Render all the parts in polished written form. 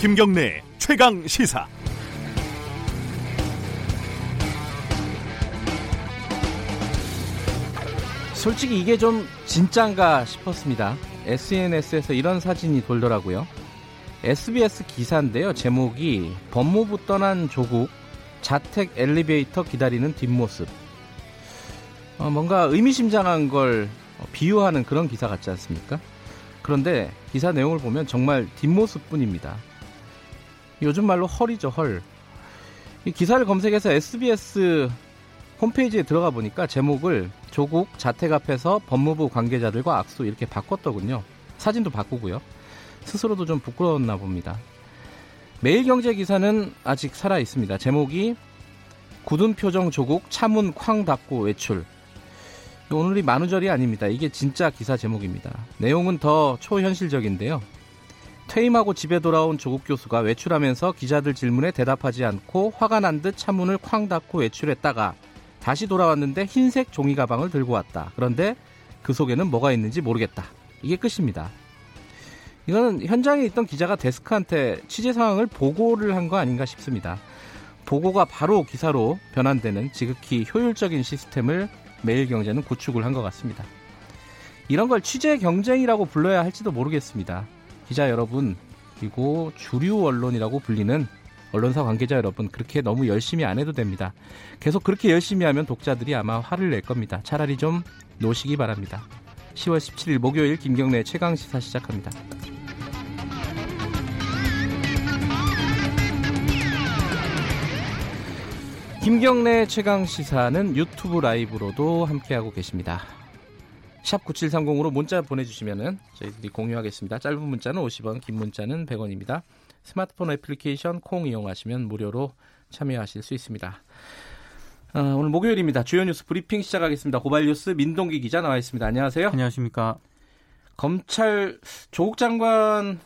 김경래 최강 시사. 솔직히 이게 좀 진짠가 싶었습니다. SNS에서 이런 사진이 돌더라고요. SBS 기사인데요. 제목이 법무부 떠난 조국, 자택 엘리베이터 기다리는 뒷모습. 뭔가 의미심장한 걸 비유하는 그런 기사 같지 않습니까? 그런데 기사 내용을 보면 정말 뒷모습뿐입니다. 요즘 말로 헐이죠, 헐. 이 기사를 검색해서 SBS 홈페이지에 들어가 보니까 제목을 조국 자택 앞에서 법무부 관계자들과 악수 이렇게 바꿨더군요. 사진도 바꾸고요. 스스로도 좀 부끄러웠나 봅니다. 매일경제 기사는 아직 살아있습니다. 제목이 굳은 표정 조국 차문 쾅 닫고 외출. 오늘이 만우절이 아닙니다. 이게 진짜 기사 제목입니다. 내용은 더 초현실적인데요. 퇴임하고 집에 돌아온 조국 교수가 외출하면서 기자들 질문에 대답하지 않고 화가 난 듯 차문을 쾅 닫고 외출했다가 다시 돌아왔는데 흰색 종이 가방을 들고 왔다. 그런데 그 속에는 뭐가 있는지 모르겠다. 이게 끝입니다. 이건 현장에 있던 기자가 데스크한테 취재 상황을 보고를 한 거 아닌가 싶습니다. 보고가 바로 기사로 변환되는 지극히 효율적인 시스템을 매일경제는 구축을 한 것 같습니다. 이런 걸 취재 경쟁이라고 불러야 할지도 모르겠습니다. 기자 여러분, 그리고 주류 언론이라고 불리는 언론사 관계자 여러분, 그렇게 너무 열심히 안 해도 됩니다. 계속 그렇게 열심히 하면 독자들이 아마 화를 낼 겁니다. 차라리 좀 노시기 바랍니다. 10월 17일 목요일 김경래 최강시사 시작합니다. 김경래 최강시사는 유튜브 라이브로도 함께하고 계십니다. 샵 9730으로 문자 보내주시면 저희들이 공유하겠습니다. 짧은 문자는 50원, 긴 문자는 100원입니다. 스마트폰 애플리케이션 콩 이용하시면 무료로 참여하실 수 있습니다. 오늘 목요일입니다. 주요 뉴스 브리핑 시작하겠습니다. 고발 뉴스 민동기 기자 나와 있습니다. 안녕하세요. 안녕하십니까. 검찰 조국 장관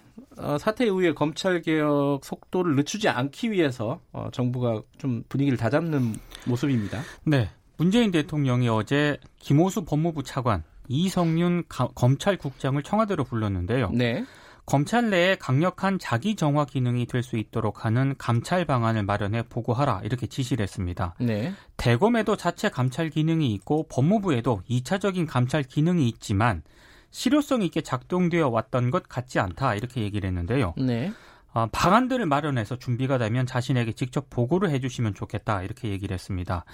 사퇴 이후에 검찰개혁 속도를 늦추지 않기 위해서 정부가 좀 분위기를 다잡는 모습입니다. 네, 문재인 대통령이 어제 김오수 법무부 차관, 이성윤 검찰국장을 청와대로 불렀는데요. 네. 검찰 내에 강력한 자기 정화 기능이 될 수 있도록 하는 감찰 방안을 마련해 보고하라 이렇게 지시를 했습니다. 네. 대검에도 자체 감찰 기능이 있고 법무부에도 2차적인 감찰 기능이 있지만 실효성 있게 작동되어 왔던 것 같지 않다 이렇게 얘기를 했는데요. 네. 방안들을 마련해서 준비가 되면 자신에게 직접 보고를 해주시면 좋겠다 이렇게 얘기를 했습니다.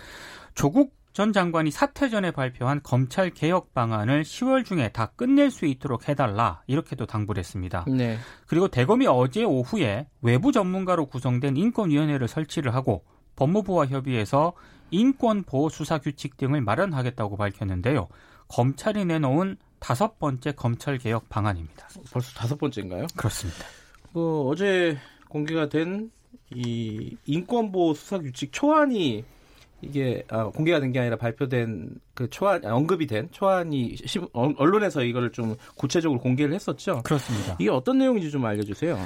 조국 전 장관이 사퇴 전에 발표한 검찰 개혁 방안을 10월 중에 다 끝낼 수 있도록 해달라 이렇게도 당부를 했습니다. 네. 그리고 대검이 어제 오후에 외부 전문가로 구성된 인권위원회를 설치를 하고 법무부와 협의해서 인권보호 수사 규칙 등을 마련하겠다고 밝혔는데요. 검찰이 내놓은 5번째 검찰 개혁 방안입니다. 벌써 5번째인가요? 그렇습니다. 어제 공개가 된 이 인권보호 수사 규칙 초안이 이게 공개가 된 게 아니라 발표된 그 초안, 언급이 된 초안이 언론에서 이걸 좀 구체적으로 공개를 했었죠. 그렇습니다. 이게 어떤 내용인지 좀 알려주세요.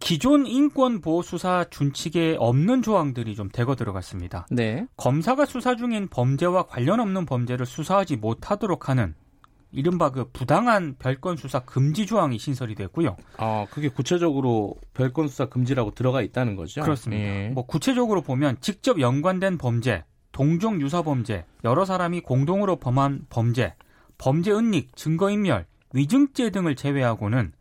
기존 인권보호수사 준칙에 없는 조항들이 좀 대거 들어갔습니다. 네. 검사가 수사 중인 범죄와 관련 없는 범죄를 수사하지 못하도록 하는 이른바 그 부당한 별건 수사 금지 조항이 신설이 됐고요. 그게 구체적으로 별건 수사 금지라고 들어가 있다는 거죠? 그렇습니다. 예. 구체적으로 보면 직접 연관된 범죄, 동종 유사 범죄, 여러 사람이 공동으로 범한 범죄, 범죄 은닉, 증거인멸, 위증죄 등을 제외하고는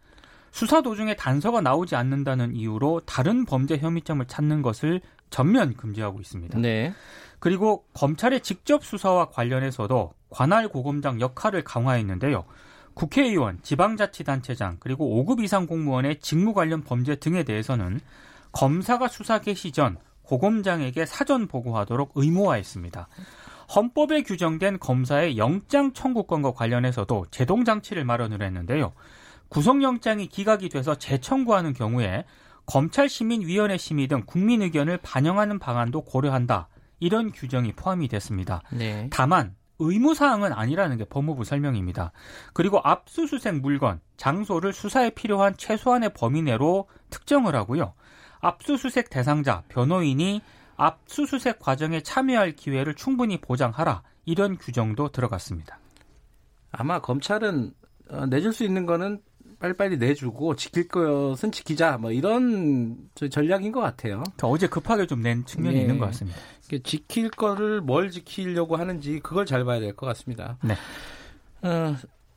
수사 도중에 단서가 나오지 않는다는 이유로 다른 범죄 혐의점을 찾는 것을 전면 금지하고 있습니다. 네. 그리고 검찰의 직접 수사와 관련해서도 관할 고검장 역할을 강화했는데요. 국회의원, 지방자치단체장, 그리고 5급 이상 공무원의 직무 관련 범죄 등에 대해서는 검사가 수사 개시 전 고검장에게 사전 보고하도록 의무화했습니다. 헌법에 규정된 검사의 영장 청구권과 관련해서도 제동장치를 마련을 했는데요. 구속영장이 기각이 돼서 재청구하는 경우에 검찰시민위원회 심의 등 국민 의견을 반영하는 방안도 고려한다. 이런 규정이 포함이 됐습니다. 네. 다만 의무사항은 아니라는 게 법무부 설명입니다. 그리고 압수수색 물건, 장소를 수사에 필요한 최소한의 범위 내로 특정을 하고요. 압수수색 대상자, 변호인이 압수수색 과정에 참여할 기회를 충분히 보장하라. 이런 규정도 들어갔습니다. 아마 검찰은 내줄 수 있는 거는 빨리빨리 내주고 지킬 것은 지키자 뭐 이런 전략인 것 같아요. 어제 급하게 좀 낸 측면이 있는 것 같습니다. 지킬 거를 뭘 지키려고 하는지 그걸 잘 봐야 될 것 같습니다. 네.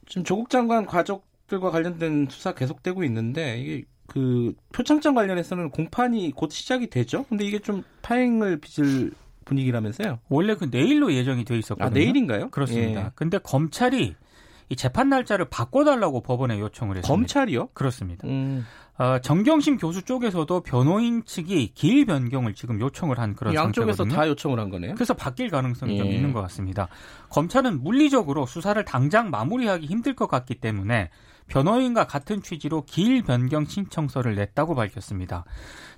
지금 조국 장관 가족들과 관련된 수사 계속되고 있는데 이게 그 표창장 관련해서는 공판이 곧 시작이 되죠. 근데 이게 좀 파행을 빚을 분위기라면서요? 원래 그 내일로 예정이 돼 있었거든요. 아, 내일인가요? 그렇습니다. 예. 근데 검찰이 이 재판 날짜를 바꿔달라고 법원에 요청을 했습니다. 검찰이요? 그렇습니다. 정경심 교수 쪽에서도 변호인 측이 기일 변경을 지금 요청을 한 그런 상태거든요. 양쪽에서 다 요청을 한 거네요. 그래서 바뀔 가능성이 좀 있는 것 같습니다. 검찰은 물리적으로 수사를 당장 마무리하기 힘들 것 같기 때문에 변호인과 같은 취지로 기일 변경 신청서를 냈다고 밝혔습니다.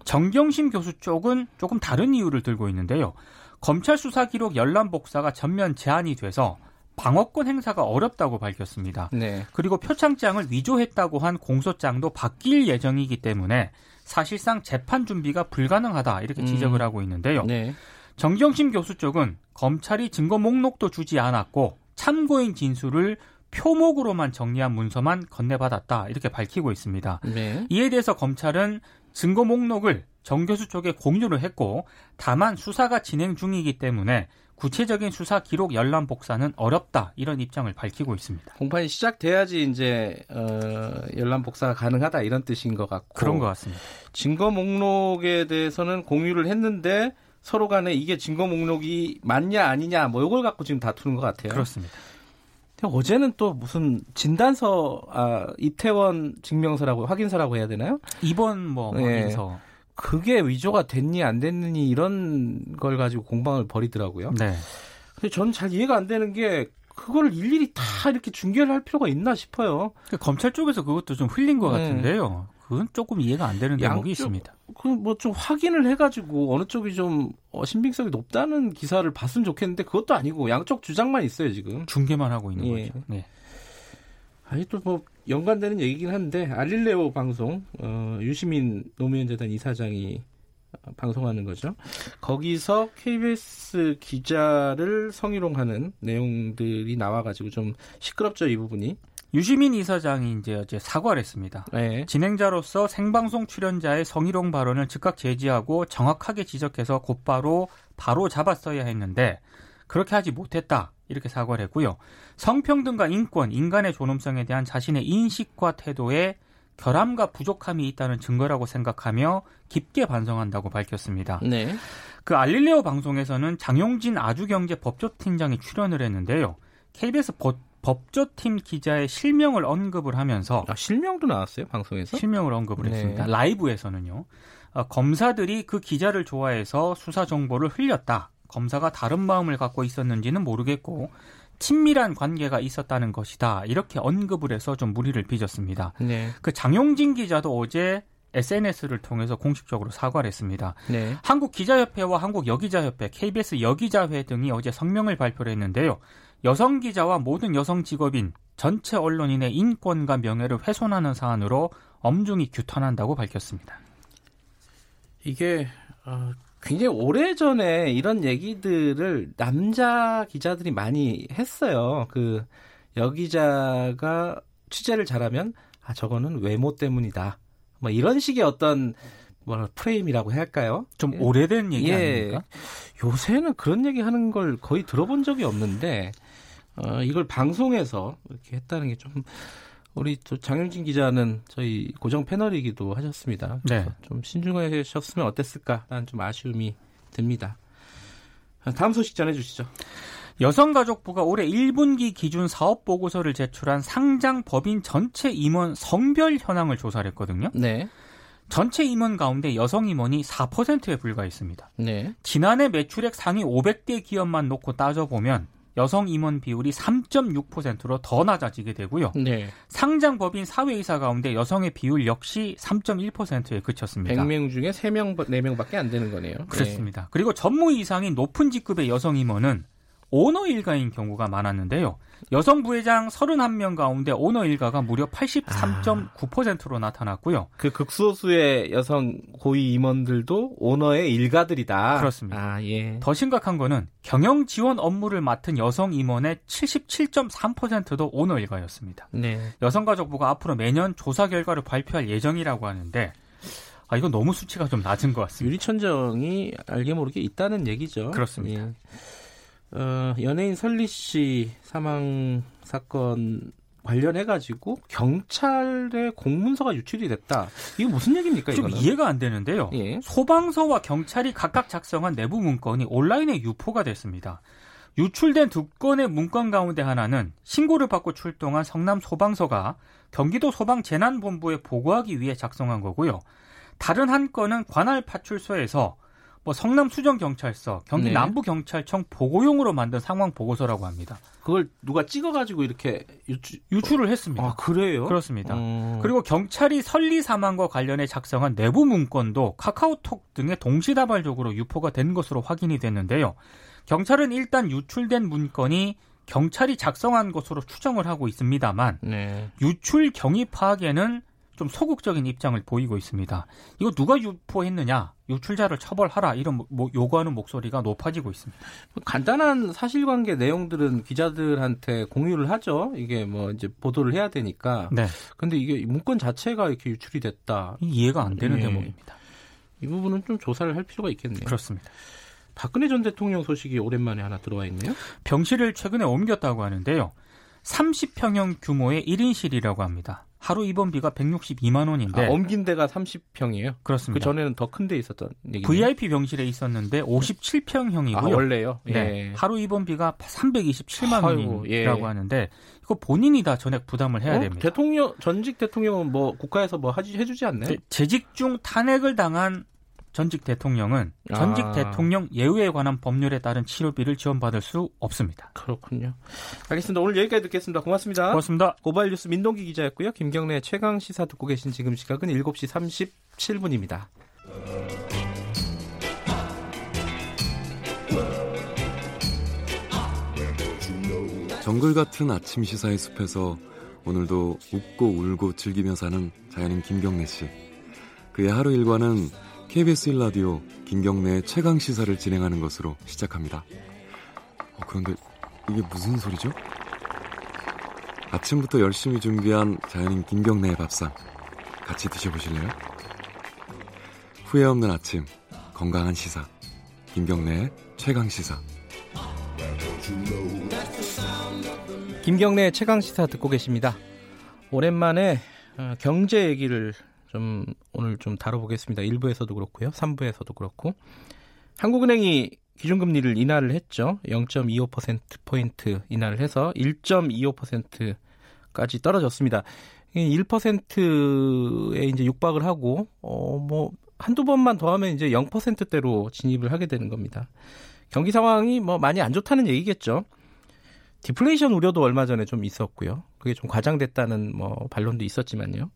정경심 교수 쪽은 조금 다른 이유를 들고 있는데요. 검찰 수사 기록 열람 복사가 전면 제한이 돼서 방어권 행사가 어렵다고 밝혔습니다. 네. 그리고 표창장을 위조했다고 한 공소장도 바뀔 예정이기 때문에 사실상 재판 준비가 불가능하다 이렇게 지적을 하고 있는데요. 네. 정경심 교수 쪽은 검찰이 증거 목록도 주지 않았고 참고인 진술을 표목으로만 정리한 문서만 건네받았다 이렇게 밝히고 있습니다. 네. 이에 대해서 검찰은 증거 목록을 정 교수 쪽에 공유를 했고 다만 수사가 진행 중이기 때문에 구체적인 수사 기록 열람 복사는 어렵다 이런 입장을 밝히고 있습니다. 공판이 시작돼야지 이제 열람 복사가 가능하다 이런 뜻인 것 같고 그런 것 같습니다. 증거 목록에 대해서는 공유를 했는데 서로 간에 이게 증거 목록이 맞냐 아니냐 뭐 이걸 갖고 지금 다투는 것 같아요. 그렇습니다. 어제는 또 무슨 진단서, 이태원 증명서라고 확인서라고 해야 되나요? 이번 확인서. 그게 위조가 됐니 안 됐니 이런 걸 가지고 공방을 벌이더라고요. 네. 근데 저는 잘 이해가 안 되는 게 그걸 일일이 다 이렇게 중계를 할 필요가 있나 싶어요. 검찰 쪽에서 그것도 좀 흘린 것 같은데요. 그건 조금 이해가 안 되는 대목이 있습니다. 그 뭐 좀 확인을 해가지고 어느 쪽이 좀 신빙성이 높다는 기사를 봤으면 좋겠는데 그것도 아니고 양쪽 주장만 있어요 지금. 중계만 하고 있는 거죠. 네. 아니 또 뭐 연관되는 얘기긴 한데 알릴레오 방송 유시민 노무현 재단 이사장이 방송하는 거죠. 거기서 KBS 기자를 성희롱하는 내용들이 나와가지고 좀 시끄럽죠 이 부분이. 유시민 이사장이 이제 어제 사과를 했습니다. 네. 진행자로서 생방송 출연자의 성희롱 발언을 즉각 제지하고 정확하게 지적해서 곧바로 바로 잡았어야 했는데 그렇게 하지 못했다 이렇게 사과를 했고요. 성평등과 인권, 인간의 존엄성에 대한 자신의 인식과 태도에 결함과 부족함이 있다는 증거라고 생각하며 깊게 반성한다고 밝혔습니다. 네. 그 알릴레오 방송에서는 장용진 아주경제 법조팀장이 출연을 했는데요. KBS 법조팀 기자의 실명을 언급을 하면서 실명도 나왔어요? 방송에서? 실명을 언급을 했습니다. 라이브에서는요. 검사들이 그 기자를 좋아해서 수사 정보를 흘렸다. 검사가 다른 마음을 갖고 있었는지는 모르겠고 친밀한 관계가 있었다는 것이다. 이렇게 언급을 해서 좀 물의를 빚었습니다. 네. 그 장용진 기자도 어제 SNS를 통해서 공식적으로 사과를 했습니다. 네. 한국기자협회와 한국여기자협회, KBS 여기자회 등이 어제 성명을 발표를 했는데요. 여성 기자와 모든 여성 직업인, 전체 언론인의 인권과 명예를 훼손하는 사안으로 엄중히 규탄한다고 밝혔습니다. 이게 굉장히 오래전에 이런 얘기들을 남자 기자들이 많이 했어요. 그 여기자가 취재를 잘하면 저거는 외모 때문이다. 뭐 이런 식의 어떤 프레임이라고 할까요? 좀 오래된 얘기 아닙니까? 요새는 그런 얘기하는 걸 거의 들어본 적이 없는데 이걸 방송에서 이렇게 했다는 게 좀 우리 또 장영진 기자는 저희 고정 패널이기도 하셨습니다. 네. 좀 신중하셨으면 어땠을까? 난 좀 아쉬움이 듭니다. 다음 소식 전해주시죠. 여성가족부가 올해 1분기 기준 사업보고서를 제출한 상장 법인 전체 임원 성별 현황을 조사를 했거든요. 네. 전체 임원 가운데 여성 임원이 4%에 불과했습니다. 네. 지난해 매출액 상위 500대 기업만 놓고 따져보면 여성 임원 비율이 3.6%로 더 낮아지게 되고요. 네. 상장 법인 사외이사 가운데 여성의 비율 역시 3.1%에 그쳤습니다. 100명 중에 3명, 4명밖에 안 되는 거네요. 그렇습니다. 네. 그리고 전무 이상인 높은 직급의 여성 임원은 오너 일가인 경우가 많았는데요. 여성 부회장 31명 가운데 오너 일가가 무려 83.9%로 나타났고요. 그 극소수의 여성 고위 임원들도 오너의 일가들이다. 그렇습니다. 더 심각한 거는 경영 지원 업무를 맡은 여성 임원의 77.3%도 오너 일가였습니다. 네. 여성가족부가 앞으로 매년 조사 결과를 발표할 예정이라고 하는데 이거 너무 수치가 좀 낮은 것 같습니다. 유리천정이 알게 모르게 있다는 얘기죠. 그렇습니다. 예. 연예인 설리 씨 사망 사건 관련해가지고 경찰의 공문서가 유출이 됐다. 이거 무슨 얘기입니까? 좀 이거는? 이해가 안 되는데요. 예. 소방서와 경찰이 각각 작성한 내부 문건이 온라인에 유포가 됐습니다. 유출된 두 건의 문건 가운데 하나는 신고를 받고 출동한 성남 소방서가 경기도 소방재난본부에 보고하기 위해 작성한 거고요. 다른 한 건은 관할 파출소에서 성남 수정경찰서, 경기 네. 남부경찰청 보고용으로 만든 상황보고서라고 합니다. 그걸 누가 찍어가지고 이렇게 유출을 했습니다. 아, 그래요? 그렇습니다. 그리고 경찰이 설리 사망과 관련해 작성한 내부 문건도 카카오톡 등에 동시다발적으로 유포가 된 것으로 확인이 됐는데요. 경찰은 일단 유출된 문건이 경찰이 작성한 것으로 추정을 하고 있습니다만 네. 유출 경위 파악에는 좀 소극적인 입장을 보이고 있습니다. 이거 누가 유포했느냐, 유출자를 처벌하라 이런 요구하는 목소리가 높아지고 있습니다. 간단한 사실관계 내용들은 기자들한테 공유를 하죠. 이게 이제 보도를 해야 되니까. 네. 근데 이게 문건 자체가 이렇게 유출이 됐다. 이해가 안 되는 대목입니다. 이 부분은 좀 조사를 할 필요가 있겠네요. 그렇습니다. 박근혜 전 대통령 소식이 오랜만에 하나 들어와 있네요. 병실을 최근에 옮겼다고 하는데요. 30평형 규모의 1인실이라고 합니다. 하루 입원비가 162만 원인데. 옮긴 데가 30평이에요? 그렇습니다. 그전에는 더 큰 데 있었던 얘기네요. VIP 병실에 있었는데 57평형이고요. 아, 원래요? 예. 네. 하루 입원비가 327만 원이라고 하는데 이거 본인이 다 전액 부담을 해야 됩니다. 대통령, 전직 대통령은 국가에서 해주지 않나요? 재직 중 탄핵을 당한 전직 대통령은 전직 대통령 예우에 관한 법률에 따른 치료비를 지원받을 수 없습니다. 그렇군요. 알겠습니다. 오늘 여기까지 듣겠습니다. 고맙습니다. 고맙습니다. 고발뉴스 민동기 기자였고요. 김경래 최강시사 듣고 계신 지금 시각은 7시 37분입니다. 정글 같은 아침 시사의 숲에서 오늘도 웃고 울고 즐기며 사는 자연인 김경래 씨. 그의 하루 일과는 KBS 1라디오 김경래의 최강시사를 진행하는 것으로 시작합니다. 그런데 이게 무슨 소리죠? 아침부터 열심히 준비한 자연인 김경래의 밥상 같이 드셔보실래요? 후회 없는 아침, 건강한 시사, 김경래의 최강시사. 김경래의 최강시사 듣고 계십니다. 오랜만에 경제 얘기를 좀 오늘 좀 다뤄보겠습니다. 1부에서도 그렇고요. 3부에서도 그렇고. 한국은행이 기준금리를 인하를 했죠. 0.25%포인트 인하를 해서 1.25%까지 떨어졌습니다. 1%에 이제 육박을 하고 한두 번만 더 하면 이제 0%대로 진입을 하게 되는 겁니다. 경기 상황이 많이 안 좋다는 얘기겠죠. 디플레이션 우려도 얼마 전에 좀 있었고요. 그게 좀 과장됐다는 반론도 있었지만요.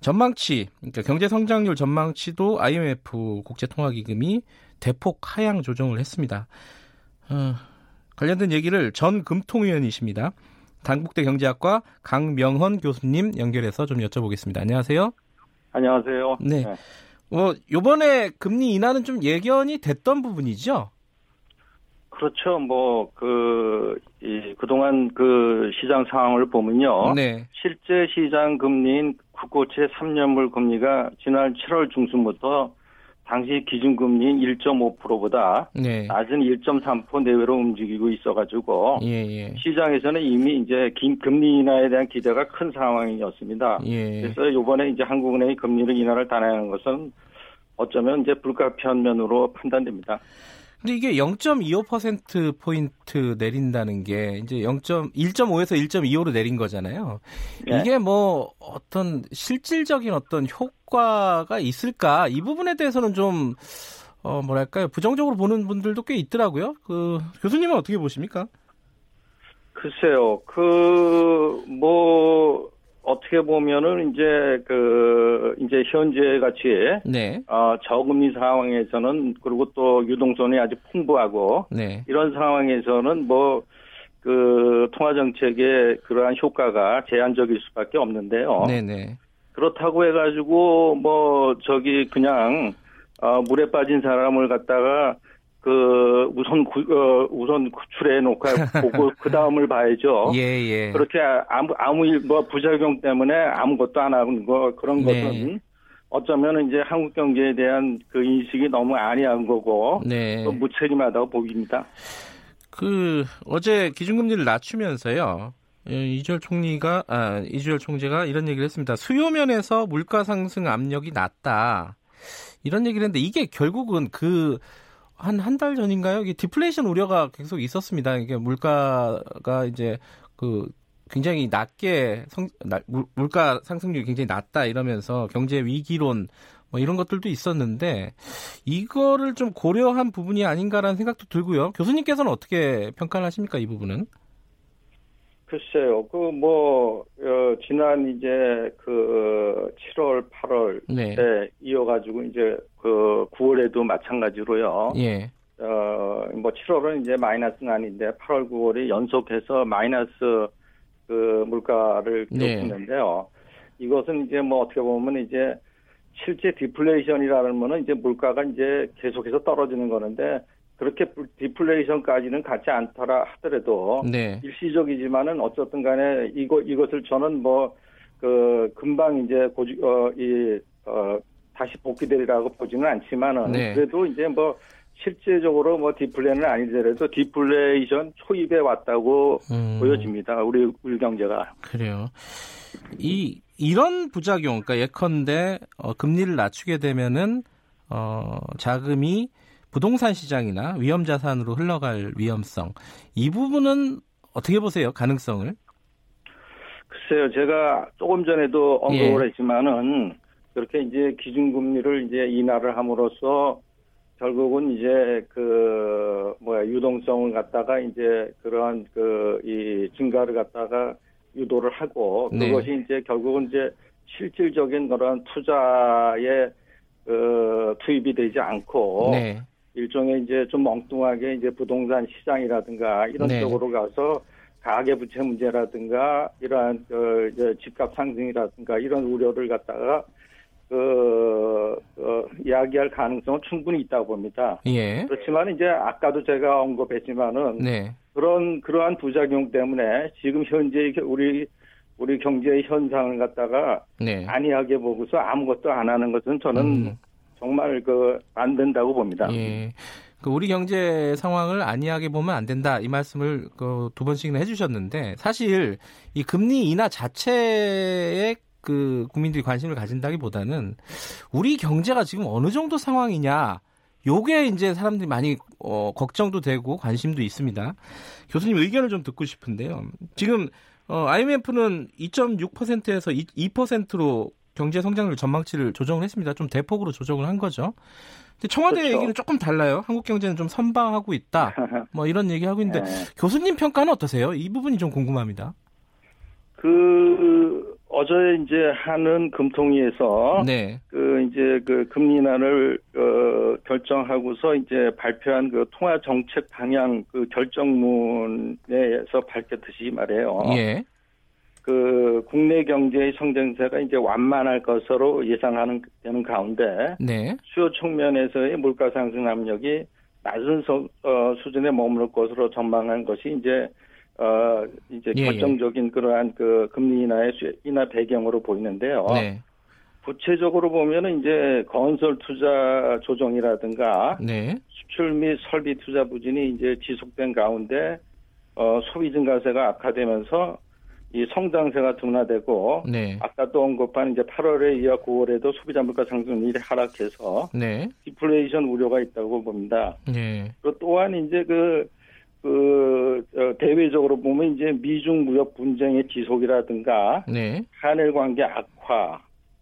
전망치, 그러니까 경제 성장률 전망치도 IMF 국제통화기금이 대폭 하향 조정을 했습니다. 관련된 얘기를 전 금통위원이십니다. 단국대 경제학과 강명헌 교수님 연결해서 좀 여쭤보겠습니다. 안녕하세요. 안녕하세요. 네. 요번에 금리 인하는 좀 예견이 됐던 부분이죠? 그렇죠. 그동안 그 시장 상황을 보면요. 네. 실제 시장 금리인 국고채 3년물 금리가 지난 7월 중순부터 당시 기준금리인 1.5%보다 네. 낮은 1.3% 내외로 움직이고 있어가지고 시장에서는 이미 이제 금리 인하에 대한 기대가 큰 상황이었습니다. 예. 그래서 이번에 이제 한국은행이 금리를 인하를 단행하는 것은 어쩌면 이제 불가피한 면으로 판단됩니다. 근데 이게 0.25% 포인트 내린다는 게 이제 1.5에서 1.25로 내린 거잖아요. 네. 이게 어떤 실질적인 어떤 효과가 있을까? 이 부분에 대해서는 좀 부정적으로 보는 분들도 꽤 있더라고요. 그 교수님은 어떻게 보십니까? 글쎄요. 어떻게 보면은 이제 현재 같이 네. 저금리 상황에서는 그리고 또 유동성이 아주 풍부하고 네. 이런 상황에서는 통화 정책의 그러한 효과가 제한적일 수밖에 없는데요. 네네. 그렇다고 해가지고 그냥 물에 빠진 사람을 갖다가 우선 구출해 놓고 보고 그 다음을 봐야죠. 예예. 그렇게 아무 부작용 때문에 아무것도 안 하는 거 그런 네. 것은 어쩌면 이제 한국 경제에 대한 그 인식이 너무 아니한 거고 네. 또 무책임하다고 보입니다. 어제 기준금리를 낮추면서요. 이주열 총재가 이런 얘기를 했습니다. 수요면에서 물가 상승 압력이 낮다. 이런 얘기를 했는데 이게 결국은 한 달 전인가요? 이게 디플레이션 우려가 계속 있었습니다. 이게 물가가 이제 굉장히 낮게 물가 상승률이 굉장히 낮다 이러면서 경제 위기론 이런 것들도 있었는데 이거를 좀 고려한 부분이 아닌가라는 생각도 들고요. 교수님께서는 어떻게 평가를 하십니까? 이 부분은? 글쎄요. 지난 이제 7월, 8월 네. 때 이어가지고 이제 9월에도 마찬가지로요. 예. 7월은 이제 마이너스는 아닌데 8월, 9월이 연속해서 마이너스 물가를 기록했는데요. 네. 이것은 이제 어떻게 보면 이제 실제 디플레이션이라는 거는 이제 물가가 이제 계속해서 떨어지는 거는데 그렇게 디플레이션까지는 같지 않더라 하더라도 네. 일시적이지만은 어쨌든 간에 이것을 저는 금방 이제 다시 복귀되리라고 보지는 않지만은 네. 그래도 이제 실제적으로 디플레는 아니더라도 디플레이션 초입에 왔다고 보여집니다. 우리 경제가. 그래요. 이런 부작용, 그러니까 예컨대 금리를 낮추게 되면은 자금이 부동산 시장이나 위험 자산으로 흘러갈 위험성 이 부분은 어떻게 보세요? 가능성을? 글쎄요, 제가 조금 전에도 언급을 했지만은 그렇게 이제 기준금리를 이제 인하를 함으로써 결국은 이제 유동성을 갖다가 이제 그러한 증가를 갖다가 유도를 하고 그것이 네. 이제 결국은 이제 실질적인 그런 투자에 투입이 되지 않고 네. 일종의 이제 좀 엉뚱하게 이제 부동산 시장이라든가 이런 네. 쪽으로 가서 가계부채 문제라든가 이러한 이제 집값 상승이라든가 이런 우려를 갖다가 이야기할 가능성은 충분히 있다고 봅니다. 예. 그렇지만 이제 아까도 제가 언급했지만은 네. 그러한 부작용 때문에 지금 현재 우리 경제의 현상을 갖다가 네. 안이하게 보고서 아무것도 안 하는 것은 저는 정말 안 된다고 봅니다. 예. 우리 경제 상황을 안이하게 보면 안 된다 이 말씀을 두 번씩이나 해주셨는데 사실 이 금리 인하 자체에 국민들이 관심을 가진다기보다는 우리 경제가 지금 어느 정도 상황이냐. 요게 이제 사람들이 많이 걱정도 되고 관심도 있습니다. 교수님 의견을 좀 듣고 싶은데요. 지금 IMF는 2.6%에서 2%로 경제 성장률 전망치를 조정을 했습니다. 좀 대폭으로 조정을 한 거죠. 근데 청와대 그렇죠. 얘기는 조금 달라요. 한국 경제는 좀 선방하고 있다. 이런 얘기하고 있는데 교수님 평가는 어떠세요? 이 부분이 좀 궁금합니다. 어제 이제 하는 금통위에서 네. 금리 인하를 결정하고서 이제 발표한 통화 정책 방향 결정문에서 밝혔듯이 말이에요. 예. 국내 경제의 성장세가 이제 완만할 것으로 예상하는 되는 가운데 네. 수요 측면에서의 물가 상승 압력이 낮은 수준에 머무를 것으로 전망한 것이 이제 결정적인 그러한 금리 인하 배경으로 보이는데요. 네. 구체적으로 보면은 이제 건설 투자 조정이라든가 네. 수출 및 설비 투자 부진이 이제 지속된 가운데 소비 증가세가 악화되면서 이 성장세가 둔화되고 네. 아까도 언급한 이제 8월에 이어 9월에도 소비자 물가 상승률이 하락해서 네. 디플레이션 우려가 있다고 봅니다. 네. 그 또한 이제 대외적으로 보면 이제 미중 무역 분쟁의 지속이라든가 네. 한일 관계 악화,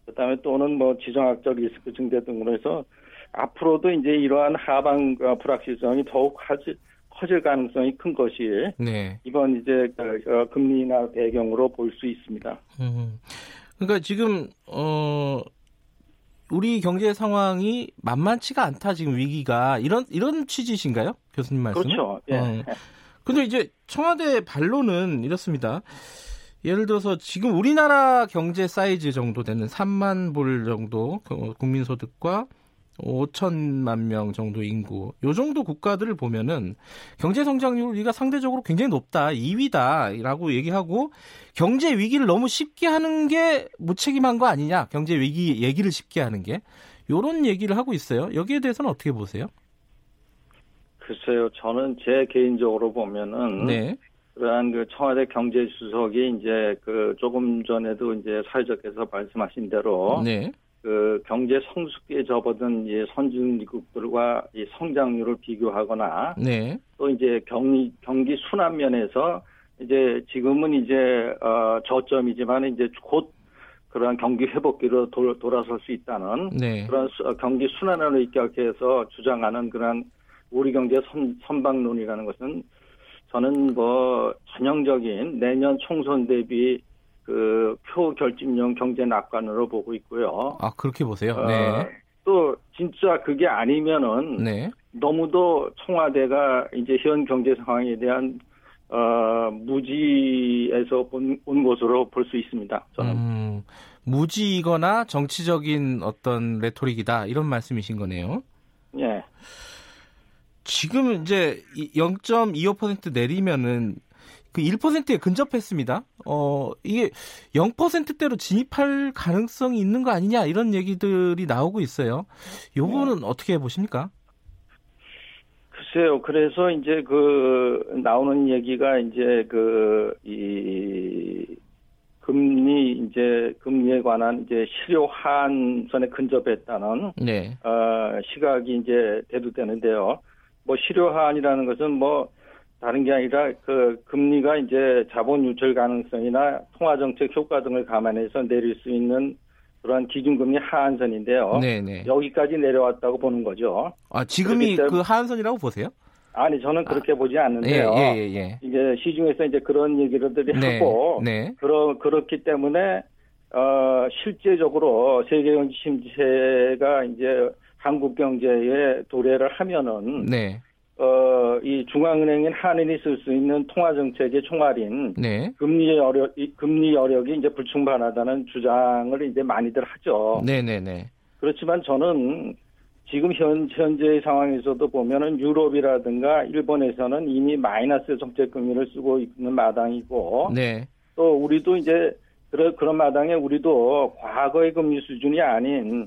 그다음에 또는 지정학적 리스크 증대 등으로 해서 앞으로도 이제 이러한 하방 불확실성이 더욱 커질 가능성이 큰 것이 네. 이번 이제 금리 인하 배경으로 볼 수 있습니다. 그러니까 지금 우리 경제 상황이 만만치가 않다 지금 위기가 이런 취지신가요, 교수님 말씀? 그렇죠. 예. 근데 이제 청와대 반론은 이렇습니다. 예를 들어서 지금 우리나라 경제 사이즈 정도 되는 3만 불 정도 국민소득과 5천만 명 정도 인구 요 정도 국가들을 보면은 경제 성장률 우리가 상대적으로 굉장히 높다 2위다라고 얘기하고 경제 위기를 너무 쉽게 하는 게 무책임한 거 아니냐 경제 위기 얘기를 쉽게 하는 게 요런 얘기를 하고 있어요. 여기에 대해서는 어떻게 보세요? 글쎄요, 저는 제 개인적으로 보면은 네. 그러한 그 청와대 경제수석이 이제 그 조금 전에도 이제 사회적에서 말씀하신 대로 네. 그 경제 성숙기에 접어든 이 선진국들과 이 성장률을 비교하거나 네. 또 이제 경기 순환 면에서 이제 지금은 이제 저점이지만 이제 곧 그러한 경기 회복기로 돌아설 수 있다는 네. 그런 경기 순환을 입각해서 주장하는 그러한 우리 경제 선방론이라는 것은 저는 뭐 전형적인 내년 총선 대비 그 표 결집용 경제 낙관으로 보고 있고요. 아, 그렇게 보세요? 네. 또 진짜 그게 아니면은 네. 너무도 청와대가 이제 현 경제 상황에 대한 무지에서 온 것으로 볼 수 있습니다. 저는 무지이거나 정치적인 어떤 레토릭이다 이런 말씀이신 거네요. 네. 지금 이제 0.25% 내리면은 그 1%에 근접했습니다. 이게 0%대로 진입할 가능성이 있는 거 아니냐 이런 얘기들이 나오고 있어요. 요거는 어떻게 보십니까? 글쎄요. 그래서 이제 그 나오는 얘기가 이제 그 이 금리에 관한 이제 실효 하한선에 근접했다는 네. 시각이 이제 대두되는데요. 뭐 실효 하한이라는 것은 뭐 다른 게 아니라 그 금리가 이제 자본 유출 가능성이나 통화 정책 효과 등을 감안해서 내릴 수 있는 그러한 기준금리 하한선인데요. 네네. 여기까지 내려왔다고 보는 거죠. 아 지금이 그 하한선이라고 보세요? 아니 저는 그렇게 보지 않는데요. 예. 이제 시중에서 이제 그런 얘기들이 네, 하고 네. 그렇기 때문에 실제적으로 세계 경제 침체가 이제 한국 경제에 도래를 하면은. 네. 이 중앙은행인 한은이 쓸 수 있는 통화정책의 총알인 네. 금리 여력이 이제 불충분하다는 주장을 이제 많이들 하죠. 네네네. 그렇지만 저는 지금 현재의 상황에서도 보면은 유럽이라든가 일본에서는 이미 마이너스 정책금리를 쓰고 있는 마당이고, 네. 또 우리도 이제 그런 마당에 우리도 과거의 금리 수준이 아닌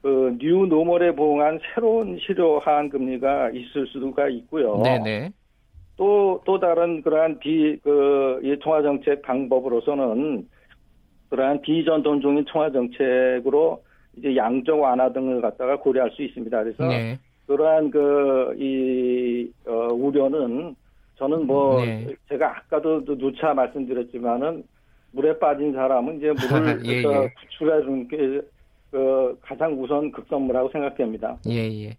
그 뉴 노멀에 부응한 새로운 실효한 금리가 있을 수가 있고요. 네네. 또 다른 그러한 이 통화 정책 방법으로서는 그러한 비전통적인 통화 정책으로 이제 양적 완화 등을 갖다가 고려할 수 있습니다. 그래서 네. 그러한 그 이 우려는 저는 뭐 네. 제가 아까도 누차 말씀드렸지만은 물에 빠진 사람은 이제 물을 예. 구출해 주는 게 가장 우선 급선무라고 생각됩니다. 예.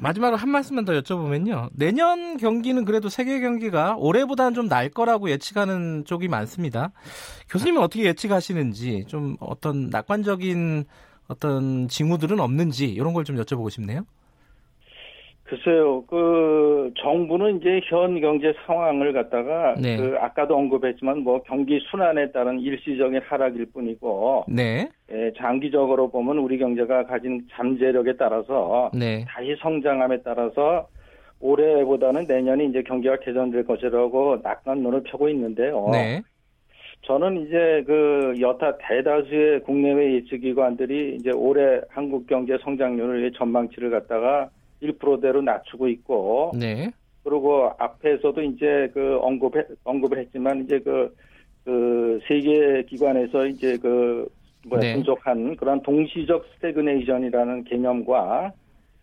마지막으로 한 말씀만 더 여쭤보면요. 내년 경기는 그래도 세계 경기가 올해보다는 좀 날 거라고 예측하는 쪽이 많습니다. 교수님은 어떻게 예측하시는지 좀 어떤 낙관적인 어떤 징후들은 없는지 이런 걸 좀 여쭤보고 싶네요. 글쎄요. 그 정부는 이제 현 경제 상황을 갖다가 네. 그 아까도 언급했지만 뭐 경기 순환에 따른 일시적인 하락일 뿐이고 네. 예, 장기적으로 보면 우리 경제가 가진 잠재력에 따라서 네. 다시 성장함에 따라서 올해보다는 내년이 이제 경기가 개선될 것이라고 낙관론을 펴고 있는데요. 네. 저는 이제 그 여타 대다수의 국내외 예측기관들이 이제 올해 한국 경제 성장률의 전망치를 갖다가 1%대로 낮추고 있고, 네. 그리고 앞에서도 이제 그 언급을 했지만 이제 그 세계 기관에서 이제 네. 분석한 그런 동시적 스태그네이션이라는 개념과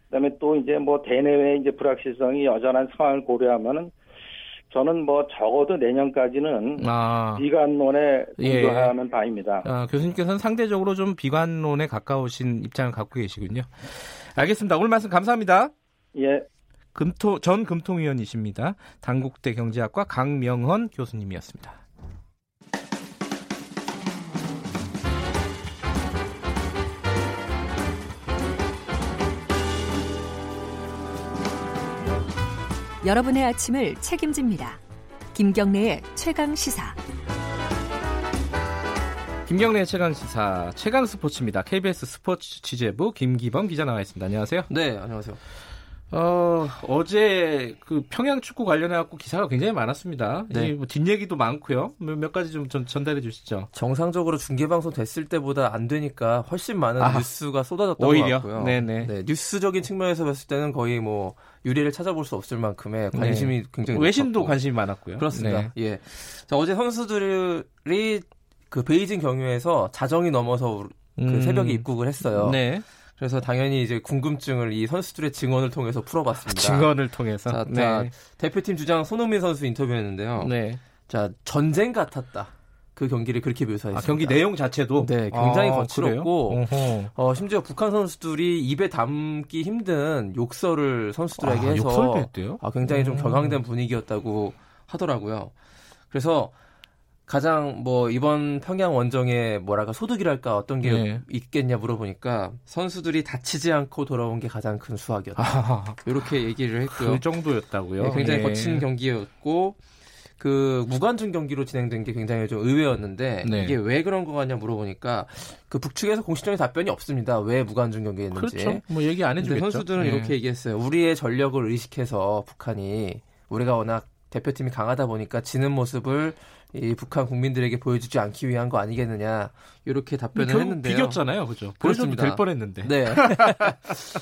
그다음에 또 이제 뭐 대내외 이제 불확실성이 여전한 상황을 고려하면은 저는 뭐 적어도 내년까지는 비관론에 공조하는 바입니다. 교수님께서는 상대적으로 좀 비관론에 가까우신 입장을 갖고 계시군요. 알겠습니다. 오늘 말씀 감사합니다. 예. 전 금통위원이십니다. 단국대 경제학과 강명헌 교수님이었습니다. 여러분의 아침을 책임집니다. 김경래의 최강시사. 김경래의 최강시사, 최강스포츠입니다. KBS 스포츠 취재부 김기범 기자 나와 있습니다. 안녕하세요. 네, 안녕하세요. 어제 그 평양 축구 관련해갖고 기사가 굉장히 많았습니다. 네. 뭐 뒷얘기도 많고요. 몇 가지 좀 전달해 주시죠. 정상적으로 중계방송 됐을 때보다 안 되니까 훨씬 많은 뉴스가 쏟아졌던 오히려? 것 같고요. 네네. 네, 뉴스적인 측면에서 봤을 때는 거의 뭐 유례를 찾아볼 수 없을 만큼의 관심이 네. 굉장히 외신도 높았고. 관심이 많았고요. 그렇습니다. 네. 예. 자, 어제 선수들이 그 베이징 경유에서 자정이 넘어서 그 새벽에 입국을 했어요. 네. 그래서 당연히 이제 궁금증을 이 선수들의 증언을 통해서 풀어봤습니다. 증언을 통해서. 자, 네. 대표팀 주장 손흥민 선수 인터뷰였는데요. 네. 자, 전쟁 같았다. 그 경기를 그렇게 묘사했습니다. 아, 경기 내용 자체도? 네, 굉장히 거칠었고 심지어 북한 선수들이 입에 담기 힘든 욕설을 선수들에게 해서 욕설도 했대요? 굉장히 좀 격앙된 분위기였다고 하더라고요. 그래서 가장 뭐 이번 평양 원정의 소득이랄까 어떤 게 네. 있겠냐 물어보니까 선수들이 다치지 않고 돌아온 게 가장 큰 수확이었다. 이렇게 얘기를 했고요. 그 정도였다고요? 네, 굉장히 네. 거친 경기였고 그 무관중 경기로 진행된 게 굉장히 좀 의외였는데 네. 이게 왜 그런 거 같냐 물어보니까 그 북측에서 공식적인 답변이 없습니다. 왜 무관중 경기했는지. 그렇죠. 뭐 얘기 안 해주겠죠. 선수들은 네. 이렇게 얘기했어요. 우리의 전력을 의식해서 북한이 우리가 워낙 대표팀이 강하다 보니까 지는 모습을 이 북한 국민들에게 보여주지 않기 위한 거 아니겠느냐 이렇게 답변을 했는데요. 비겼잖아요, 그죠? 보여주면 될 뻔했는데. 네.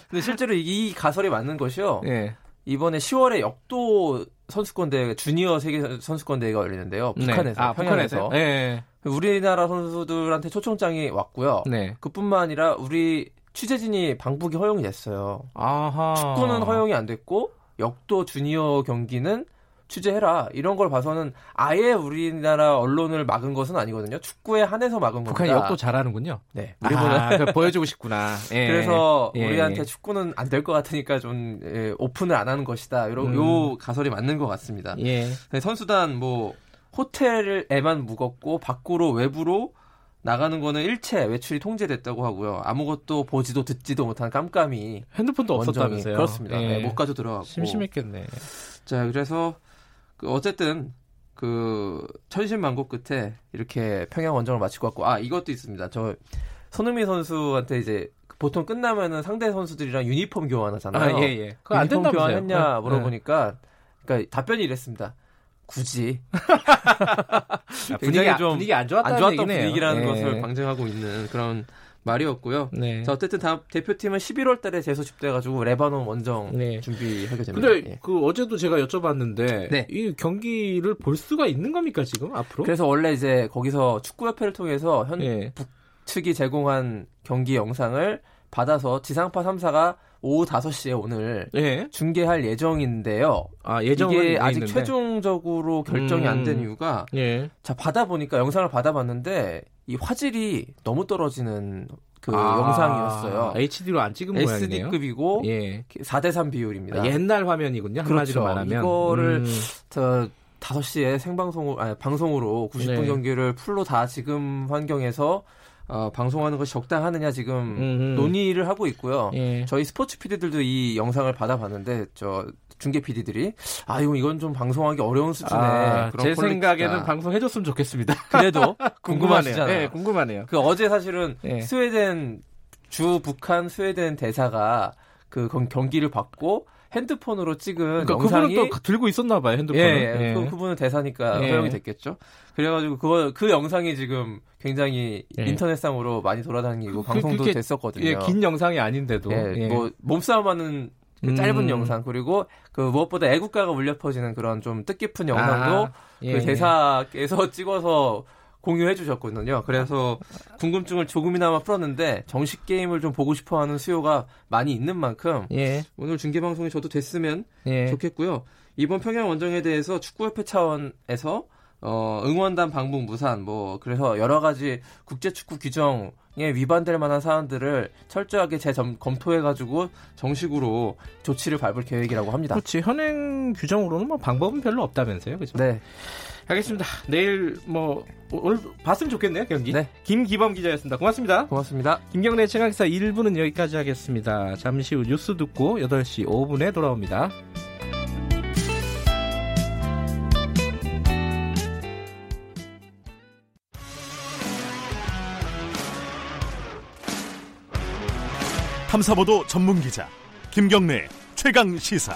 근데 실제로 이 가설이 맞는 것이요. 네. 이번에 10월에 역도 선수권대회, 주니어 세계 선수권대회가 열리는데요. 북한에서, 네. 평양에서. 네. 우리나라 선수들한테 초청장이 왔고요. 네. 그뿐만 아니라 우리 취재진이 방북이 허용이 됐어요. 아하. 축구는 허용이 안 됐고 역도 주니어 경기는 취재해라. 이런 걸 봐서는 아예 우리나라 언론을 막은 것은 아니거든요. 축구에 한해서 막은 겁니다. 북한이 역도 잘하는군요. 네. 그러니까 보여주고 싶구나. 예. 그래서 예. 우리한테 축구는 안 될 것 같으니까 좀 오픈을 안 하는 것이다. 이런 요 가설이 맞는 것 같습니다. 예. 선수단 뭐 호텔에만 묵었고 밖으로 외부로 나가는 거는 일체 외출이 통제됐다고 하고요. 아무것도 보지도 듣지도 못한 깜깜이. 핸드폰도 없었다면서요. 그렇습니다. 예. 네, 못 가져 들어가고. 심심했겠네. 자, 그래서 어쨌든 그 천신만고 끝에 이렇게 평양 원정을 마치고 왔고 이것도 있습니다. 저 손흥민 선수한테 이제 보통 끝나면은 상대 선수들이랑 유니폼 교환하잖아요. 예. 그거 안 된다면서요. 유니폼 교환했냐 물어보니까 그러니까 답변이 이랬습니다. 굳이 분위기 안 좋았던 분위기라는 것을 방증하고 있는 그런 말이었고요. 네. 자, 어쨌든 다 대표팀은 11월 달에 재소집돼가지고 레바논 원정 준비하게 됩니다. 근데 그 어제도 제가 여쭤봤는데 네. 이 경기를 볼 수가 있는 겁니까 지금 앞으로? 그래서 원래 이제 거기서 축구협회를 통해서 북측이 제공한 경기 영상을 받아서 지상파 3사가 오후 5시에 오늘 중계할 예정인데요. 이게 아직 있는데. 최종적으로 결정이 안 된 이유가 자 받아보니까 영상을 받아봤는데 이 화질이 너무 떨어지는 그 영상이었어요. HD로 안 찍은 모양이네요. SD급이고 4:3 비율입니다. 옛날 화면이군요. 그렇죠. 한마디로 말하면. 이거를 5시에 방송으로 90분 경기를 풀로 다 지금 환경에서 방송하는 것이 적당하느냐 지금 논의를 하고 있고요. 저희 스포츠 PD들도 이 영상을 받아봤는데 저 중계 PD들이 이건 좀 방송하기 어려운 수준의 그런 제 생각에는 방송해줬으면 좋겠습니다. 그래도 궁금하시잖아요. 네, 궁금하네요. 그 어제 사실은 스웨덴 주 북한 스웨덴 대사가 그 경기를 받고 핸드폰으로 찍은 영상이 그분은 또 들고 있었나 봐요. 핸드폰을. 그분은 대사니까 허용이 됐겠죠. 그래가지고 그 영상이 지금 굉장히 인터넷상으로 많이 돌아다니고 방송도 됐었거든요. 긴 영상이 아닌데도 뭐 몸싸움하는 그 짧은 영상 그리고 그 무엇보다 애국가가 울려 퍼지는 그런 좀 뜻깊은 영상도 그 대사께서 찍어서 공유해 주셨거든요. 그래서 궁금증을 조금이나마 풀었는데 정식 게임을 좀 보고 싶어하는 수요가 많이 있는 만큼 오늘 중계방송이 저도 됐으면 좋겠고요. 이번 평양 원정에 대해서 축구협회 차원에서 응원단 방북 무산, 뭐 그래서 여러 가지 국제축구 규정에 위반될 만한 사안들을 철저하게 재검토해가지고 정식으로 조치를 밟을 계획이라고 합니다. 그렇지, 현행 규정으로는 뭐 방법은 별로 없다면서요, 그렇죠? 네. 알겠습니다. 내일 뭐 오늘 봤으면 좋겠네요, 경기. 네. 김기범 기자였습니다. 고맙습니다. 고맙습니다. 김경래 최강시사 1부는 여기까지 하겠습니다. 잠시 후 뉴스 듣고 8시 5분에 돌아옵니다. 탐사보도 전문기자 김경래 최강시사.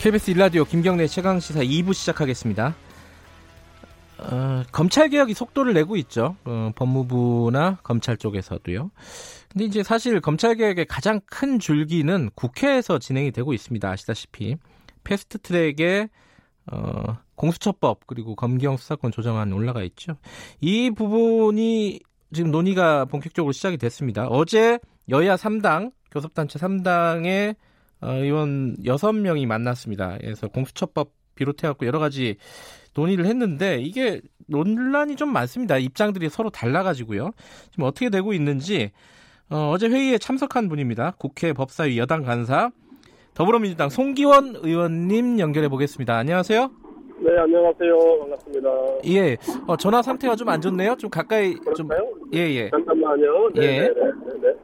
KBS 1라디오 김경래 최강시사 2부 시작하겠습니다. 검찰개혁이 속도를 내고 있죠. 법무부나 검찰 쪽에서도요. 근데 이제 사실 검찰개혁의 가장 큰 줄기는 국회에서 진행이 되고 있습니다. 아시다시피 패스트트랙에 공수처법 그리고 검경수사권 조정안 올라가 있죠. 이 부분이 지금 논의가 본격적으로 시작이 됐습니다. 어제 여야 3당, 교섭단체 3당의 의원 6명이 만났습니다. 그래서 공수처법 비롯해갖고 여러 가지 논의를 했는데 이게 논란이 좀 많습니다. 입장들이 서로 달라가지고요. 지금 어떻게 되고 있는지 어제 회의에 참석한 분입니다. 국회 법사위 여당 간사 더불어민주당 송기헌 의원님 연결해 보겠습니다. 안녕하세요. 네, 안녕하세요. 반갑습니다. 예, 전화 상태가 좀 안 좋네요. 좀 가까이 좀. 예예. 잠깐만요. 네, 예. 네.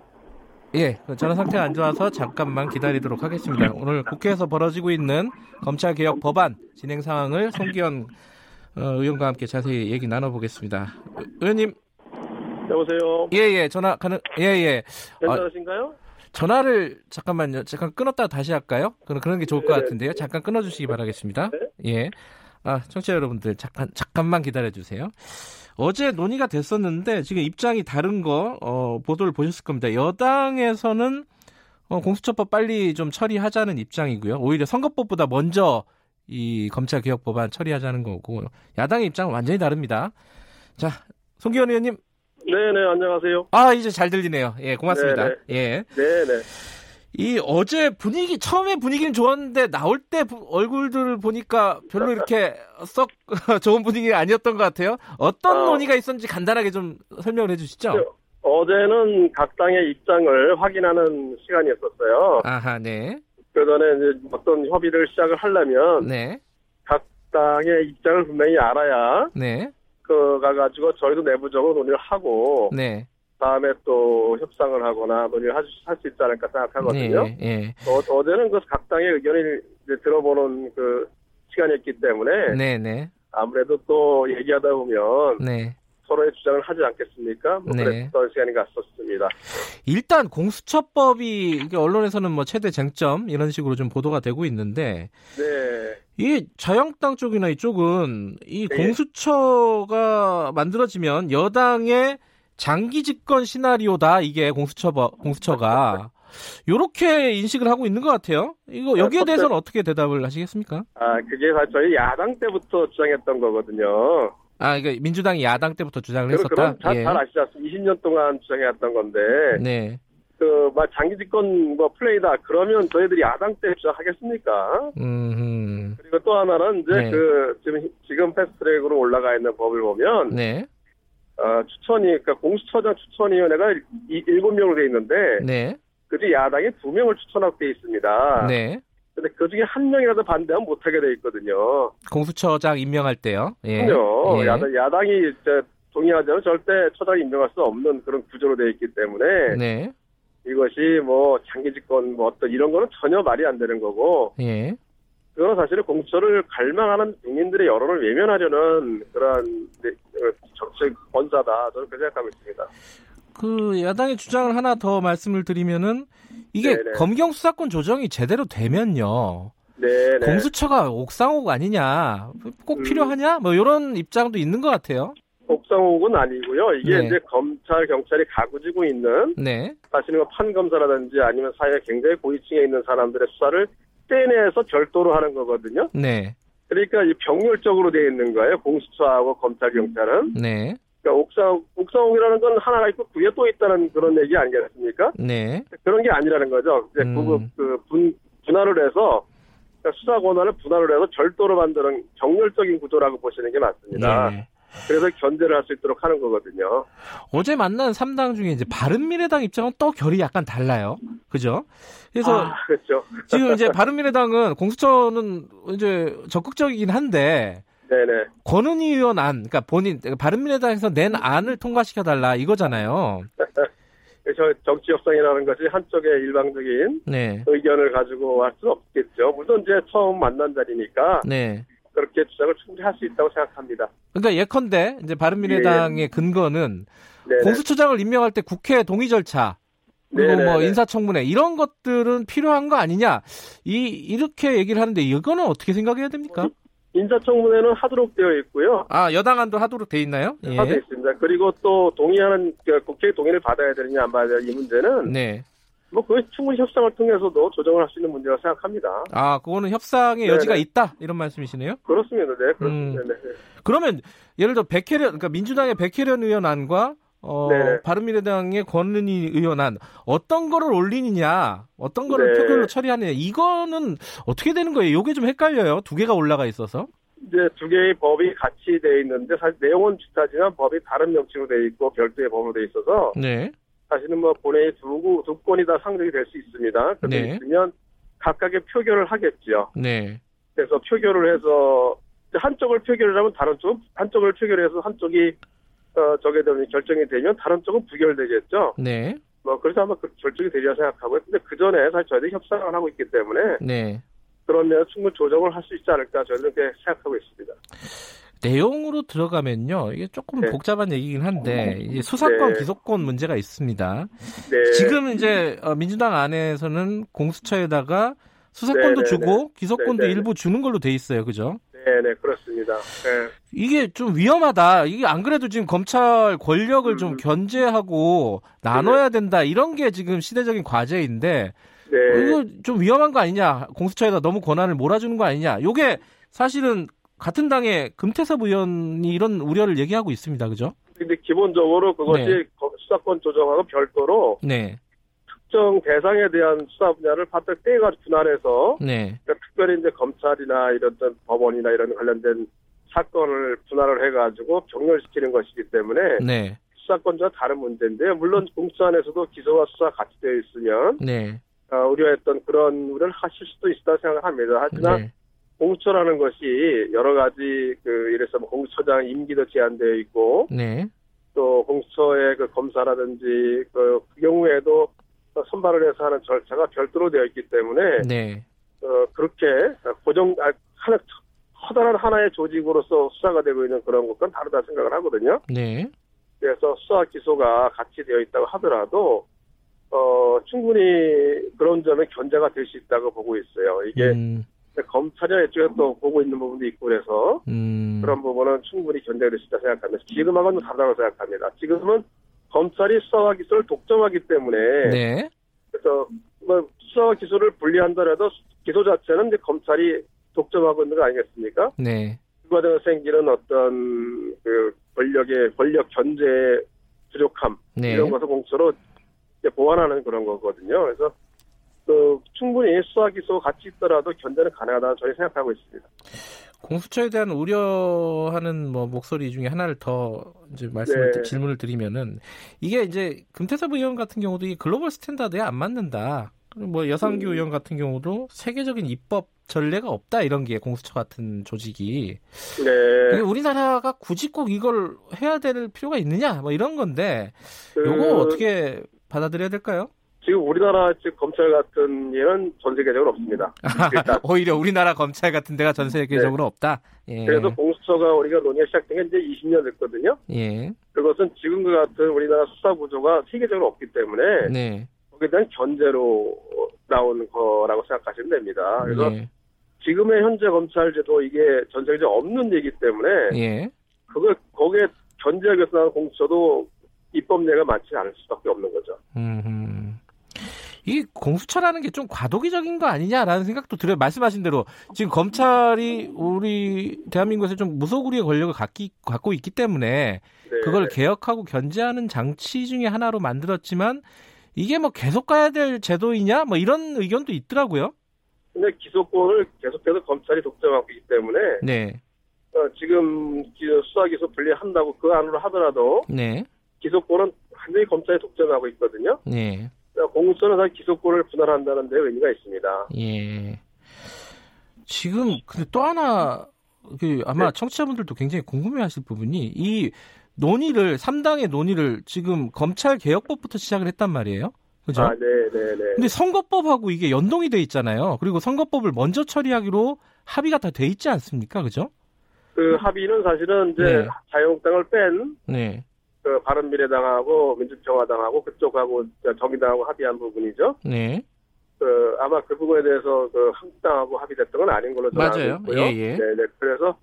예, 전화 상태가 안 좋아서 잠깐만 기다리도록 하겠습니다. 오늘 국회에서 벌어지고 있는 검찰개혁 법안 진행 상황을 송기헌 의원과 함께 자세히 얘기 나눠보겠습니다. 의원님. 여보세요. 예예, 전화 가능. 예예. 괜찮으신가요? 전화를 잠깐 끊었다가 다시 할까요? 그런 게 좋을 것 같은데요. 잠깐 끊어주시기 바라겠습니다. 예. 아, 청취자 여러분들 잠깐만 기다려주세요. 어제 논의가 됐었는데 지금 입장이 다른 거 보도를 보셨을 겁니다. 여당에서는 공수처법 빨리 좀 처리하자는 입장이고요. 오히려 선거법보다 먼저 이 검찰개혁 법안 처리하자는 거고 야당의 입장은 완전히 다릅니다. 자, 송기헌 의원님. 네네, 안녕하세요. 아, 이제 잘 들리네요. 예, 고맙습니다. 네네. 예. 네네. 이 어제 분위기, 처음에 분위기는 좋았는데 나올 때 얼굴들을 보니까 별로 이렇게 썩 좋은 분위기가 아니었던 것 같아요. 어떤 논의가 있었는지 간단하게 좀 설명을 해주시죠. 어제는 각 당의 입장을 확인하는 시간이었어요. 아하, 네. 그 전에 이제 어떤 협의를 시작을 하려면, 네, 각 당의 입장을 분명히 알아야, 네, 그가 가지고 저희도 내부적으로 논의를 하고, 네, 다음에 또 협상을 하거나 논의를 할 수 있지 않을까 생각하거든요. 네, 네. 어제는 그 각 당의 의견을 이제 들어보는 그 시간이었기 때문에, 네, 네, 아무래도 또 얘기하다 보면, 네, 서로의 주장을 하지 않겠습니까? 뭐 그랬던, 네, 시간이 갔었습니다. 일단 공수처법이 언론에서는 뭐 최대 쟁점 이런 식으로 좀 보도가 되고 있는데, 네, 이 자영당 쪽이나 이쪽은 이, 네, 공수처가 만들어지면 여당의 장기 집권 시나리오다, 이게 공수처가 이렇게 인식을 하고 있는 것 같아요. 이거 여기에 대해서는 어떻게 대답을 하시겠습니까? 아, 그게 저희 야당 때부터 주장했던 거거든요. 아, 그러니까 민주당이 야당 때부터 주장을 했었다. 잘 아시지 않습니까? 20년 동안 주장해왔던 건데, 네, 막 장기 집권 뭐 플레이다 그러면 저희들이 야당 때 주장하겠습니까? 그리고 또 하나는 이제, 네, 지금 패스트트랙으로 올라가 있는 법을 보면, 네, 그러니까 공수처장 추천위원회가 7명으로 돼 있는데, 네, 그중 야당이 2명을 추천하고 돼 있습니다. 네. 근데 그 중에 1명이라도 반대하면 못하게 돼 있거든요. 공수처장 임명할 때요. 예. 그럼요. 예. 야당이 이제 동의하지 않으면 절대 처장 임명할 수 없는 그런 구조로 돼 있기 때문에, 네, 이것이 뭐 장기 집권 뭐 어떤 이런 거는 전혀 말이 안 되는 거고, 예, 그건 사실은 공수처를 갈망하는 국민들의 여론을 외면하려는 그런 정책 원사다, 저는 그렇게 생각하고 있습니다. 그 야당의 주장을 하나 더 말씀을 드리면은 이게, 네네, 검경 수사권 조정이 제대로 되면요, 네네, 공수처가 옥상옥 아니냐, 꼭 필요하냐, 뭐 이런 입장도 있는 것 같아요. 옥상옥은 아니고요. 이게, 네, 이제 검찰, 경찰이 가구지고 있는, 네, 사실은 뭐 판검사라든지 아니면 사회 굉장히 고위층에 있는 사람들의 수사를 떼내서 별도로 하는 거거든요. 네. 그러니까 이 병렬적으로 되어 있는 거예요. 공수처하고 검찰, 경찰은. 네. 그러니까 옥상옥이라는 건 하나가 있고 그 위에 또 있다는 그런 얘기 아니겠습니까? 네. 그런 게 아니라는 거죠. 이제 분화를 해서 그러니까 수사 권한을 분할을 해서 별도로 만드는 정렬적인 구조라고 보시는 게 맞습니다. 네. 그래서 견제를 할 수 있도록 하는 거거든요. 어제 만난 3당 중에 이제 바른미래당 입장은 또 결이 약간 달라요. 그죠? 그래서 그렇죠. 지금 이제 바른미래당은 공수처는 이제 적극적이긴 한데 네네. 권은희 의원 안, 그러니까 본인 바른미래당에서 낸 안을 통과시켜 달라 이거잖아요. 그래서 정치 협상이라는 것이 한쪽의 일방적인 네. 의견을 가지고 할 수는 없겠죠. 물론 이제 처음 만난 자리니까 네. 그렇게 주장을 충분히 할 수 있다고 생각합니다. 그러니까 예컨대 이제 바른미래당의 예. 근거는 네네. 공수처장을 임명할 때 국회 동의 절차 그리고 네네. 뭐 인사청문회 이런 것들은 필요한 거 아니냐 이렇게 얘기를 하는데 이거는 어떻게 생각해야 됩니까? 인사청문회는 하도록 되어 있고요. 여당안도 하도록 되어 있나요? 예. 하도록 있습니다. 그리고 또 동의하는 국회의 동의를 받아야 되느냐 안 받아야 되느냐 이 문제는 네. 뭐 그건 충분히 협상을 통해서도 조정을 할 수 있는 문제라고 생각합니다. 그거는 협상의 네네. 여지가 있다 이런 말씀이시네요? 그렇습니다. 네, 그렇습니다. 네. 그러면 예를 들어 백혜련, 그러니까 민주당의 백혜련 의원안과 바른미래당의 권은희 의원안 어떤 거를 올리느냐, 어떤 거를 네. 표결로 처리하느냐 이거는 어떻게 되는 거예요? 이게 좀 헷갈려요. 두 개가 올라가 있어서. 이제 두 개의 법이 같이 돼 있는데 사실 내용은 비슷하지만 법이 다른 명칭으로 돼 있고 별도의 법으로 돼 있어서. 네. 사실은 뭐 본회의 두 건이 다 상정이 될 수 있습니다. 그렇게 네. 있으면 각각의 표결을 하겠죠. 네. 그래서 표결을 해서 한쪽을 표결을 하면 다른 쪽, 한쪽을 표결해서 한쪽이 저게 되면 결정이 되면 다른 쪽은 부결되겠죠. 네. 뭐 그래서 아마 결정이 되리라 생각하고요. 근데 그 전에 사실 저희들이 협상을 하고 있기 때문에 네. 그러면 충분히 조정을 할 수 있지 않을까 저는 그렇게 생각하고 있습니다. 내용으로 들어가면요, 이게 조금 네. 복잡한 얘기긴 한데 이제 수사권, 네. 기소권 문제가 있습니다. 네. 지금 이제 민주당 안에서는 공수처에다가 수사권도 네. 주고 네. 기소권도 네. 일부 주는 걸로 돼 있어요, 그죠? 네, 그렇습니다. 네. 이게 좀 위험하다. 이게 안 그래도 지금 검찰 권력을 좀 견제하고 나눠야 된다. 이런 게 지금 시대적인 과제인데 네. 이거 좀 위험한 거 아니냐? 공수처에다 너무 권한을 몰아주는 거 아니냐? 이게 사실은 같은 당의 금태섭 의원이 이런 우려를 얘기하고 있습니다. 그죠? 근데 기본적으로 그것이 네. 수사권 조정하고 별도로 네. 특정 대상에 대한 수사 분야를 바짝 떼가 분할해서 네. 그러니까 특별히 이제 검찰이나 이런 법원이나 이런 관련된 사건을 분할을 해가지고 정렬시키는 것이기 때문에 네. 수사권과 다른 문제인데요. 물론 공수 안에서도 기소와 수사 같이 되어 있으면 네. 우려했던 그런 우려를 하실 수도 있다고 생각합니다. 하지만 네. 공수처라는 것이 여러 가지 이래서 공수처장 임기도 제한되어 있고 네. 또 공수처의 검사라든지 그 경우에도 선발을 해서 하는 절차가 별도로 되어 있기 때문에 네. 그렇게 커다란 하나의 조직으로서 수사가 되고 있는 그런 것과는 다르다 생각을 하거든요. 네. 그래서 수사 기소가 같이 되어 있다고 하더라도 충분히 그런 점에 견제가 될 수 있다고 보고 있어요. 이게 검찰이나 이쪽에 또 보고 있는 부분도 있고 그래서 그런 부분은 충분히 견제될 수 있다 생각합니다. 지금하고는 다르다고 생각합니다. 지금은 검찰이 수사와 기소를 독점하기 때문에 네. 그래서 뭐 수사와 기소를 분리한다 해도 기소 자체는 이제 검찰이 독점하고 있는 거 아니겠습니까? 네. 그거에 대해서 생기는 어떤 권력 견제의 부족함 네. 이런 것을 공수로 이제 보완하는 그런 거거든요. 그래서 충분히 수사 기소 같이 있더라도 견제는 가능하다 저희 생각하고 있습니다. 공수처에 대한 우려하는 목소리 중에 하나를 더 이제 질문을 드리면은 이게 이제 금태섭 의원 같은 경우도 이 글로벌 스탠다드에 안 맞는다. 그리고 여상규 의원 같은 경우도 세계적인 입법 전례가 없다 이런 게 공수처 같은 조직이. 네. 우리나라가 굳이 꼭 이걸 해야 될 필요가 있느냐 이런 건데 요거 어떻게 받아들여야 될까요? 지금 우리나라 검찰 같은 일은 전 세계적으로 없습니다. 오히려 우리나라 검찰 같은 데가 전 세계적으로 네. 없다. 예. 그래서 공수처가 우리가 논의가 시작된 게 이제 20년 됐거든요. 예. 그것은 지금과 같은 우리나라 수사 구조가 세계적으로 없기 때문에 네. 거기에 대한 견제로 나온 거라고 생각하시면 됩니다. 그래서 예. 지금의 현재 검찰 제도 이게 전 세계적으로 없는 얘기 때문에 예. 거기에 견제하기 위해서 나온 공수처도 입법례가 많지 않을 수밖에 없는 거죠. 이 공수처라는 게 좀 과도기적인 거 아니냐라는 생각도 들어요. 말씀하신 대로 지금 검찰이 우리 대한민국에서 좀 무소불위의 권력을 갖고 있기 때문에 네. 그걸 개혁하고 견제하는 장치 중에 하나로 만들었지만 이게 계속 가야 될 제도이냐 이런 의견도 있더라고요. 근데 기소권을 계속해서 검찰이 독점하고 있기 때문에 네. 지금 수사기소 분리한다고 그 안으로 하더라도 네. 기소권은 완전히 검찰이 독점하고 있거든요. 네. 공수처는 사실 기소권을 분할한다는 데 의미가 있습니다. 예. 지금 근데 또 하나 그 아마 네. 청취자분들도 굉장히 궁금해하실 부분이 이 논의를 3당의 논의를 지금 검찰개혁법부터 시작을 했단 말이에요. 그죠? 아, 네. 근데 선거법하고 이게 연동이 돼 있잖아요. 그리고 선거법을 먼저 처리하기로 합의가 다 돼 있지 않습니까? 그죠? 그 합의는 사실은 이제 네. 자유한국당을 뺀 네. 그 바른미래당하고 민주평화당하고 그쪽하고 정의당하고 합의한 부분이죠. 네. 그 아마 그 부분에 대해서 그 한국당하고 합의됐던 건 아닌 걸로 저는 알고 있고요. 예. 네. 그래서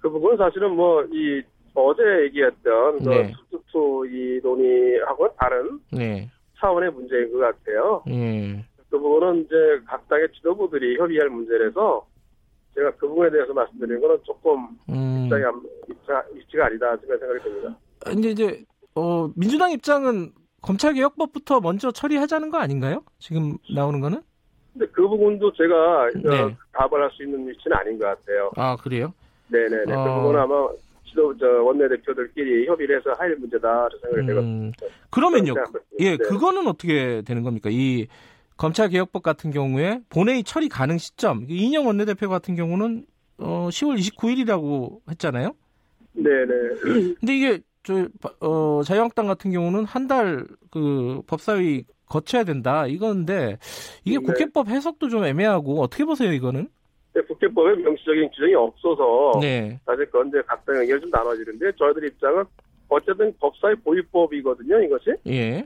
그 부분은 사실은 뭐 이 어제 얘기했던 네. 그 투투투 이 논의하고는 다른 네. 차원의 문제인 것 같아요. 그 부분은 이제 각 당의 지도부들이 협의할 문제라서 제가 그 부분에 대해서 말씀드리는 거는 조금 입지가 아니다 지금 생각이 듭니다. 근데 이제 민주당 입장은 검찰개혁법부터 먼저 처리하자는 거 아닌가요? 지금 나오는 거는? 근데 그 부분도 제가 네. 답을 할 수 있는 위치는 아닌 것 같아요. 아 그래요? 네네네. 그 부분은 아마 원내대표들끼리 협의를 해서 할 문제다 생각이 되거든요. 그러면요. 예, 그거는 어떻게 되는 겁니까? 이 검찰개혁법 같은 경우에 본회의 처리 가능 시점, 이인영 원내대표 같은 경우는 10월 29일이라고 했잖아요. 네네. 근데 이게 자유한국당 같은 경우는 한 달 그 법사위 거쳐야 된다 이건데 이게 네. 국회법 해석도 좀 애매하고 어떻게 보세요 이거는? 네, 국회법에 명시적인 규정이 없어서 네. 사실 그건 이제 각 당 의견이 좀 나눠지는데 저희들 입장은 어쨌든 법사위 고유법이거든요 이것이. 예.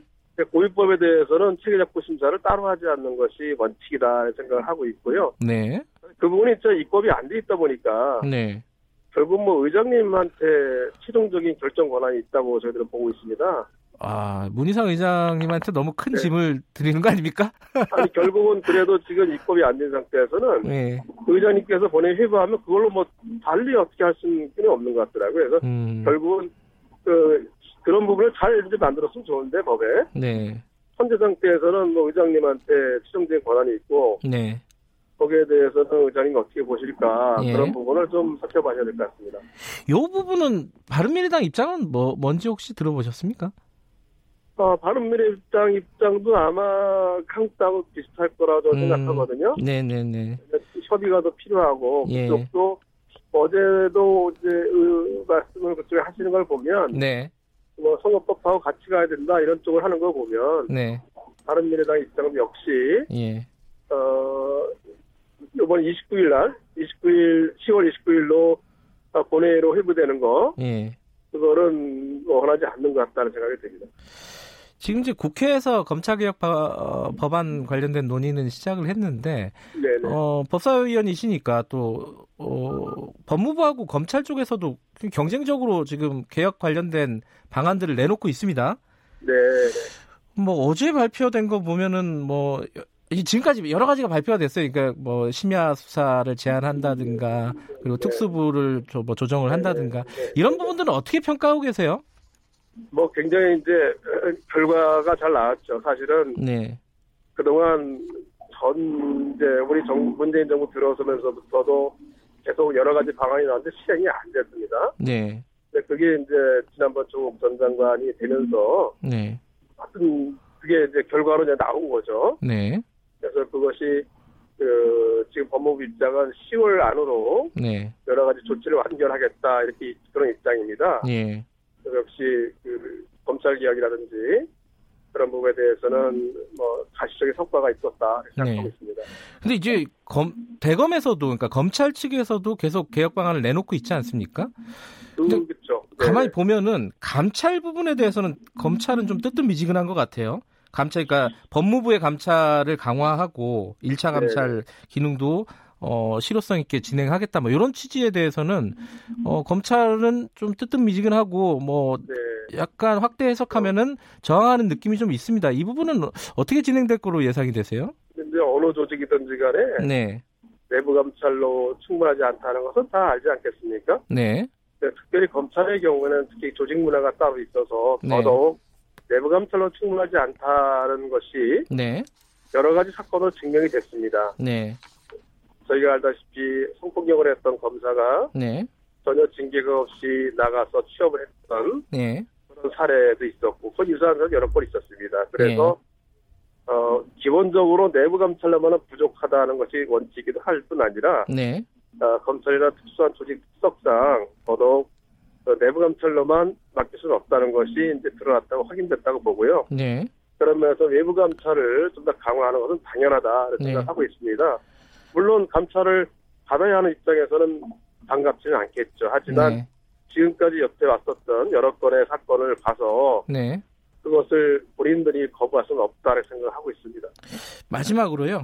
고유법에 대해서는 체계적고 심사를 따로 하지 않는 것이 원칙이다 생각을 하고 있고요. 네. 그 부분이 진짜 입법이 안 돼 있다 보니까. 네. 결국 뭐 의장님한테 최종적인 결정 권한이 있다고 저희들은 보고 있습니다. 아, 문희상 의장님한테 너무 큰 네. 짐을 드리는 거 아닙니까? 아니, 결국은 그래도 지금 입법이 안 된 상태에서는 네. 의장님께서 본회의 회부하면 그걸로 뭐 달리 어떻게 할 수는 없는 것 같더라고요. 그래서 결국은 그런 부분을 잘 이제 만들었으면 좋은데 법에. 네. 현재 상태에서는 뭐 의장님한테 최종적인 권한이 있고. 네. 거기에 대해서는 의장님이 어떻게 보실까 예. 그런 부분을 좀 살펴봐야 될 것 같습니다. 이 부분은 바른미래당 입장은 뭔지 혹시 들어보셨습니까? 바른미래당 입장도 아마 한국당하고 비슷할 거라고 저는 생각하거든요. 네네네. 협의가 더 필요하고 예. 그쪽도 어제도 이제 말씀을 그쪽에 하시는 걸 보면 네. 뭐 선거법하고 같이 가야 된다 이런 쪽을 하는 걸 보면 네. 바른미래당 입장도 역시 예. 이번 10월 29일로 본회의로 회부되는 거, 예. 그거는 원하지 않는 것 같다는 생각이 듭니다. 지금 이제 국회에서 검찰개혁 법안 관련된 논의는 시작을 했는데, 법사위원이시니까 또 법무부하고 검찰 쪽에서도 경쟁적으로 지금 개혁 관련된 방안들을 내놓고 있습니다. 네. 뭐 어제 발표된 거 보면은 뭐. 지금까지 여러 가지가 발표가 됐어요. 그러니까 뭐 심야 수사를 제한한다든가 그리고 특수부를 뭐 조정을 한다든가 이런 부분들은 어떻게 평가하고 계세요? 뭐 굉장히 이제 결과가 잘 나왔죠. 사실은 네. 그동안 이제 우리 문재인 정부 들어서면서부터도 계속 여러 가지 방안이 나왔는데 시행이 안 됐습니다. 네. 근데 그게 이제 지난번 조국 전 장관이 되면서 네. 하여튼 그게 이제 결과로 이제 나온 거죠. 네. 그래서 그것이 지금 법무부 입장은 10월 안으로 네. 여러 가지 조치를 완결하겠다 이렇게 그런 입장입니다. 예. 그래서 역시 검찰 개혁이라든지 그런 부분에 대해서는 뭐 가시적인 성과가 있었다 생각하고 네. 있습니다. 그런데 이제 대검에서도 그러니까 검찰 측에서도 계속 개혁 방안을 내놓고 있지 않습니까? 그렇죠. 가만히 보면은 감찰 부분에 대해서는 검찰은 좀 뜨뜻미지근한 것 같아요. 그러니까 법무부의 감찰을 강화하고 1차 감찰 기능도 실효성 있게 진행하겠다. 뭐 이런 취지에 대해서는 검찰은 좀 뜨뜻미지근하고 뭐 약간 확대 해석하면은 저항하는 느낌이 좀 있습니다. 이 부분은 어떻게 진행될 거로 예상이 되세요? 이제 어느 조직이든지 간에 네. 내부 감찰로 충분하지 않다는 것은 다 알지 않겠습니까? 네. 네, 특별히 검찰의 경우에는 특히 조직 문화가 따로 있어서 더더욱 네. 내부 감찰로 충분하지 않다는 것이 네. 여러 가지 사건으로 증명이 됐습니다. 네. 저희가 알다시피 성폭력을 했던 검사가 네. 전혀 징계가 없이 나가서 취업을 했던 네. 그런 사례도 있었고 그 유사한 사례 여러 번 있었습니다. 그래서 네. 기본적으로 내부 감찰로만은 부족하다는 것이 원칙이기도 할 뿐 아니라 네. 검찰이나 특수한 조직 특성상 더더욱 내부 감찰로만 맡길 수는 없다는 것이 이제 드러났다고 확인됐다고 보고요. 네. 그러면서 외부 감찰을 좀 더 강화하는 것은 당연하다 네. 생각하고 있습니다. 물론 감찰을 받아야 하는 입장에서는 반갑지는 않겠죠. 하지만 네. 지금까지 옆에 왔었던 여러 건의 사건을 봐서 네. 그것을 본인들이 거부할 수는 없다를 생각하고 있습니다. 마지막으로요.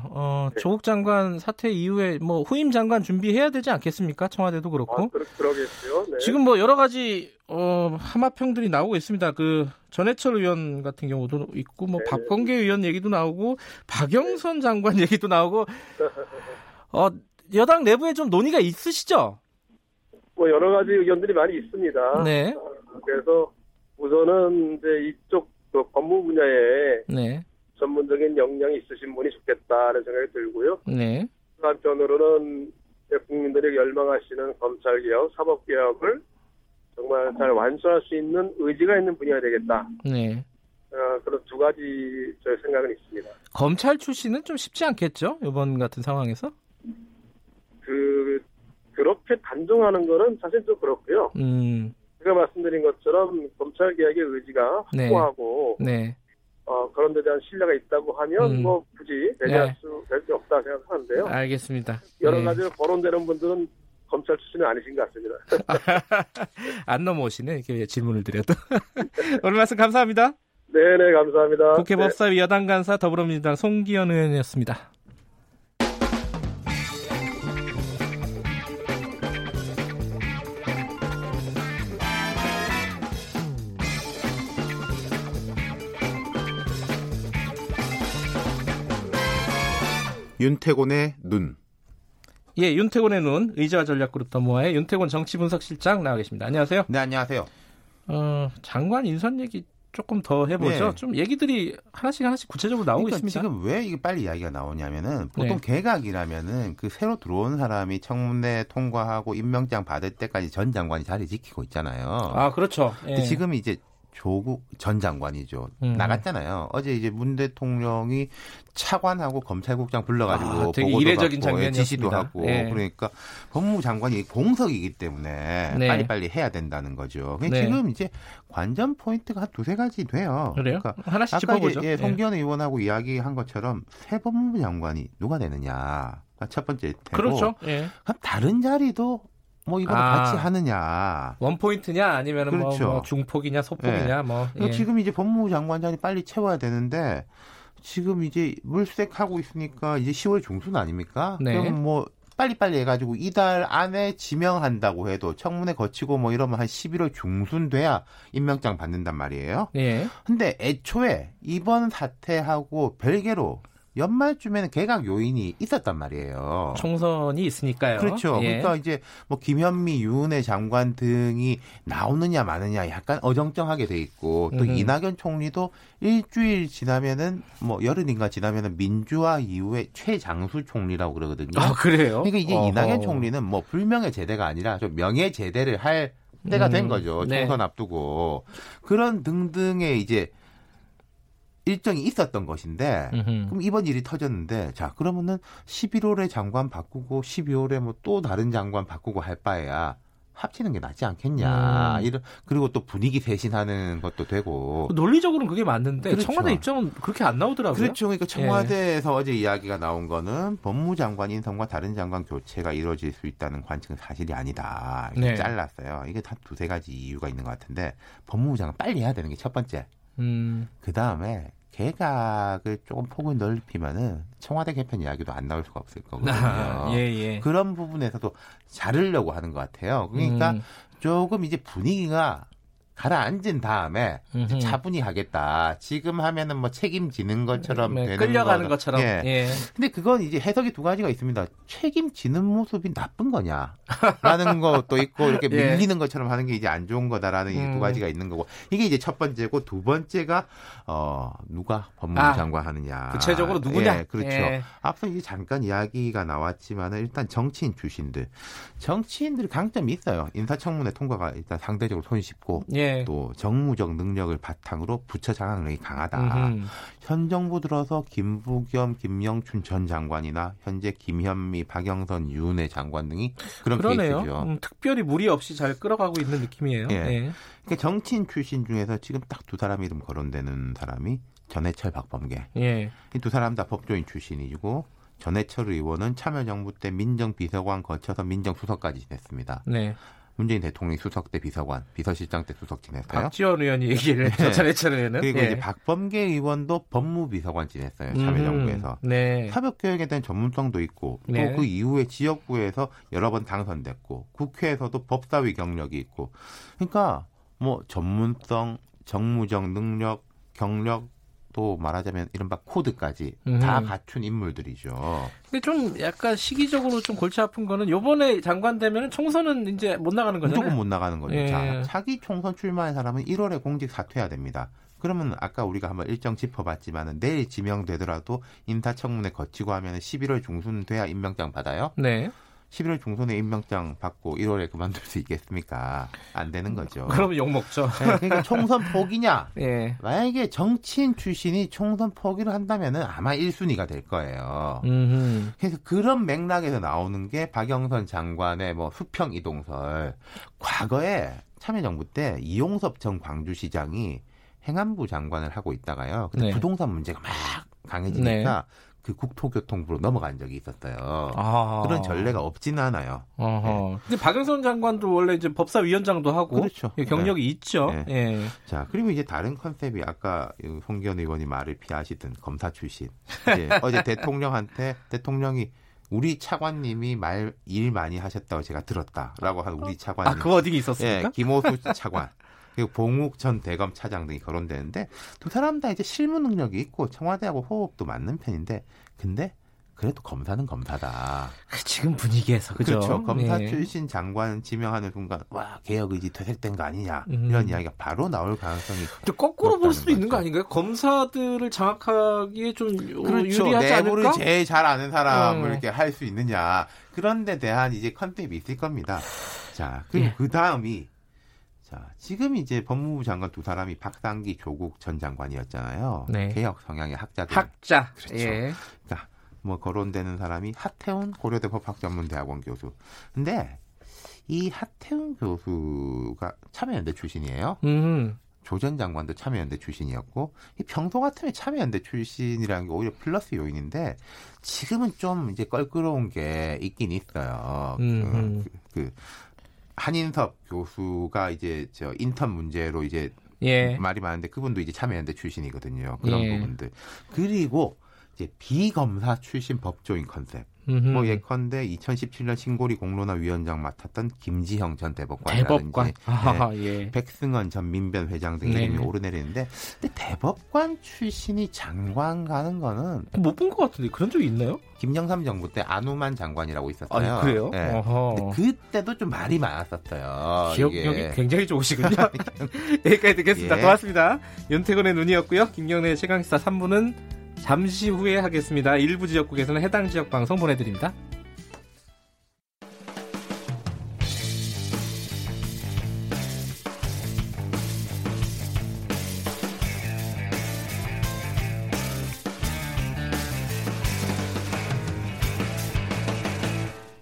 네. 조국 장관 사퇴 이후에 뭐 후임 장관 준비해야 되지 않겠습니까? 청와대도 그렇고. 그러겠죠. 네. 지금 뭐 여러 가지 하마평들이 나오고 있습니다. 그 전해철 의원 같은 경우도 있고 뭐 네. 박범계 의원 얘기도 나오고 박영선 네. 장관 얘기도 나오고 여당 내부에 좀 논의가 있으시죠? 뭐 여러 가지 의견들이 많이 있습니다. 네. 그래서 우선은 이제 이쪽 그 법무 분야에 네. 전문적인 역량이 있으신 분이 좋겠다는 생각이 들고요. 네. 그 한편으로는 국민들이 열망하시는 검찰개혁, 사법개혁을 정말 잘 완수할 수 있는 의지가 있는 분야가 되겠다. 네. 그런 두 가지 저의 생각은 있습니다. 검찰 출신은 좀 쉽지 않겠죠? 이번 같은 상황에서? 그렇게 단정하는 거는 사실 좀 그렇고요. 제가 말씀드린 것처럼 검찰개혁의 의지가 확고하고 네. 네. 그런 데 대한 신뢰가 있다고 하면 뭐 굳이 배제할 네. 수 될 수 없다 생각하는데요. 알겠습니다. 여러 네. 가지로 거론되는 분들은 검찰 출신은 아니신 것 같습니다. 안 넘어오시네. 이렇게 질문을 드려도. 오늘 말씀 감사합니다. 네네 감사합니다. 국회 법사위 네. 여당 간사 더불어민주당 송기헌 의원이었습니다. 윤태곤의 눈. 예, 윤태곤의 눈. 의제와 전략그룹 더모아의 윤태곤 정치분석실장 나와 계십니다. 안녕하세요. 네, 안녕하세요. 장관 인선 얘기 조금 더 해보죠. 네. 좀 얘기들이 하나씩 구체적으로 나오고 그러니까 있습니다. 지금 왜 이게 빨리 이야기가 나오냐면은 보통 네. 개각이라면은 그 새로 들어온 사람이 청문회 통과하고 임명장 받을 때까지 전 장관이 자리 지키고 있잖아요. 아, 그렇죠. 예. 근데 지금 이제 조국 전 장관이죠. 나갔잖아요. 어제 이제 문 대통령이 차관하고 검찰국장 불러가지고 되게 보고도 이례적인 장면이었습니다. 지시도 하고 네. 그러니까 법무부 장관이 공석이기 때문에 네. 빨리 해야 된다는 거죠. 네. 지금 이제 관전 포인트가 한 두세 가지 돼요. 그래요? 그러니까 하나씩 짚어보죠. 아까 송기헌 의원하고 이야기한 것처럼 새 법무부 장관이 누가 되느냐 첫 번째 되고 그렇죠. 네. 그럼 다른 자리도 뭐 이거 같이 하느냐 원 포인트냐 아니면 그렇죠. 뭐 중폭이냐 소폭이냐 예. 뭐 예. 지금 이제 법무부 장관 자리 빨리 채워야 되는데 지금 이제 물색하고 있으니까 이제 10월 중순 아닙니까? 네. 그럼 뭐 빨리 해가지고 이달 안에 지명한다고 해도 청문회 거치고 뭐 이러면 한 11월 중순 돼야 임명장 받는단 말이에요. 예. 근데 애초에 이번 사태하고 별개로 연말쯤에는 개각 요인이 있었단 말이에요. 총선이 있으니까요. 그렇죠. 예. 그러니까 이제 뭐 김현미, 유은혜 장관 등이 나오느냐 마느냐 약간 어정쩡하게 돼 있고 또 이낙연 총리도 일주일 지나면은 뭐 열흘인가 지나면은 민주화 이후에 최장수 총리라고 그러거든요. 아, 그래요? 그러니까 이제 이낙연 총리는 뭐 불명예 제대가 아니라 좀 명예 제대를 할 때가 된 거죠. 총선 네. 앞두고 그런 등등의 이제 일정이 있었던 것인데 그럼 이번 일이 터졌는데 자 그러면은 11월에 장관 바꾸고 12월에 뭐 또 다른 장관 바꾸고 할 바에야 합치는 게 낫지 않겠냐 이런 그리고 또 분위기 대신하는 것도 되고 논리적으로는 그게 맞는데 그렇죠. 청와대 입장은 그렇게 안 나오더라고요. 그렇죠. 그러니까 청와대에서 예. 어제 이야기가 나온 거는 법무장관 인선과 다른 장관 교체가 이루어질 수 있다는 관측은 사실이 아니다. 이렇게 네. 잘랐어요. 이게 다 두세 가지 이유가 있는 것 같은데 법무장관 빨리 해야 되는 게 첫 번째. 그 다음에 개각을 조금 폭을 넓히면은 청와대 개편 이야기도 안 나올 수가 없을 거거든요. 예, 예. 그런 부분에서도 자르려고 하는 것 같아요. 그러니까 조금 이제 분위기가 가라앉은 다음에 차분히 하겠다. 지금 하면은 뭐 책임지는 것처럼 되는 끌려가는 것처럼. 예. 예. 근데 그건 이제 해석이 두 가지가 있습니다. 책임지는 모습이 나쁜 거냐라는 것도 있고 이렇게 예. 밀리는 것처럼 하는 게 이제 안 좋은 거다라는 두 가지가 있는 거고 이게 이제 첫 번째고 두 번째가 누가 법무부 장관 하느냐. 구체적으로 누구냐. 예, 그렇죠. 예. 앞서 이제 잠깐 이야기가 나왔지만은 일단 정치인 출신들 정치인들 강점이 있어요. 인사청문회 통과가 일단 상대적으로 손쉽고. 예. 또 정무적 능력을 바탕으로 부처 장악력이 강하다. 현 정부 들어서 김부겸, 김영춘 전 장관이나 현재 김현미, 박영선, 유은혜 장관 등이 그런 케이스죠. 특별히 무리 없이 잘 끌어가고 있는 느낌이에요. 예. 네. 그러니까 정치인 출신 중에서 지금 딱 두 사람 이름 거론되는 사람이 전해철, 박범계. 예. 이 두 사람 다 법조인 출신이고 전해철 의원은 참여정부 때 민정비서관 거쳐서 민정수석까지 지냈습니다. 네. 문재인 대통령 수석 때 비서관, 비서실장 때 수석 지냈어요. 박지원 의원이 얘기를 했죠. 전해철 의원은. 그리고 예. 이제 박범계 의원도 법무비서관 지냈어요. 참여정부에서. 네. 사법개혁에 대한 전문성도 있고 네. 또 그 이후에 지역구에서 여러 번 당선됐고 국회에서도 법사위 경력이 있고 그러니까 뭐 전문성, 정무적 능력, 경력 또 말하자면 이른바 코드까지 다 갖춘 인물들이죠. 근데 좀 약간 시기적으로 좀 골치 아픈 거는 이번에 장관 되면 총선은 이제 못 나가는 거잖아요. 무조건 못 나가는 거죠. 예. 자기 총선 출마한 사람은 1월에 공직 사퇴해야 됩니다. 그러면 아까 우리가 한번 일정 짚어봤지만 내일 지명되더라도 인사청문회 거치고 하면 11월 중순 돼야 임명장 받아요. 네. 11월 중순에 임명장 받고 1월에 그만둘 수 있겠습니까? 안 되는 거죠. 그럼 욕먹죠. 네, 그러니까 총선 포기냐? 예. 만약에 정치인 출신이 총선 포기를 한다면은 아마 1순위가 될 거예요. 그래서 그런 맥락에서 나오는 게 박영선 장관의 뭐 수평 이동설. 과거에 참여정부 때 이용섭 전 광주시장이 행안부 장관을 하고 있다가요. 그때 네. 부동산 문제가 막 강해지니까. 네. 그 국토교통부로 넘어간 적이 있었어요. 아. 그런 전례가 없지는 않아요. 네. 근데 박영선 장관도 원래 이제 법사위원장도 하고 그렇죠. 경력이 네. 있죠. 네. 네. 자 그리고 이제 다른 컨셉이 아까 송기헌 의원이 말을 피하시던 검사 출신. 이제 어제 대통령한테 대통령이 우리 차관님이 일 많이 하셨다고 제가 들었다라고 한 우리 차관. 아, 그 어딘이 있었습니까? 네, 김오수 차관. 그리고 봉욱 전 대검 차장 등이 거론되는데 두 사람 다 이제 실무 능력이 있고 청와대하고 호흡도 맞는 편인데 근데 그래도 검사는 검사다. 지금 분위기에서 그죠? 그렇죠. 검사 네. 출신 장관 지명하는 순간 와 개혁 의지 퇴색된 거 아니냐 이런 이야기가 바로 나올 가능성이. 근데 거꾸로 볼 수도 있는 거 아닌가요? 검사들을 장악하기에 좀 그렇죠. 유리하지 않을까? 내부를 제일 잘 아는 사람을 이렇게 할 수 있느냐 그런 데 대한 이제 컨셉이 있을 겁니다. 자 그리고 그 다음이. 지금 이제 법무부 장관 두 사람이 박상기 조국 전 장관이었잖아요. 네. 개혁 성향의 학자들. 학자. 그렇죠. 예. 그러니까 뭐 거론되는 사람이 하태훈 고려대 법학전문대학원 교수. 근데 이 하태훈 교수가 참여연대 출신이에요. 조 전 장관도 참여연대 출신이었고 이 평소 같으면 참여연대 출신이라는 게 오히려 플러스 요인인데 지금은 좀 이제 껄끄러운 게 있긴 있어요. 한인섭 교수가 이제 저 인턴 문제로 이제 예. 말이 많은데 그분도 이제 참여연대 출신이거든요. 그런 예. 부분들. 그리고 이제 비검사 출신 법조인 컨셉. 뭐 예컨대 2017년 신고리 공론화 위원장 맡았던 김지형 전 대법관이라든지 대법관. 아, 예. 백승원 전 민변 회장 등 이름이 오르내리는데 근데 대법관 출신이 장관 가는 거는 못 본 것 같은데 그런 적이 있나요? 김영삼 정부 때 안우만 장관이라고 있었어요. 아, 그래요? 네. 근데 그때도 좀 말이 많았었어요. 기억력이 이게. 굉장히 좋으시군요. 여기까지 듣겠습니다. 예. 고맙습니다. 윤태곤의 눈이었고요. 김경래의 최강시사 3부는 잠시 후에 하겠습니다. 일부 지역국에서는 해당 지역 방송 보내드립니다.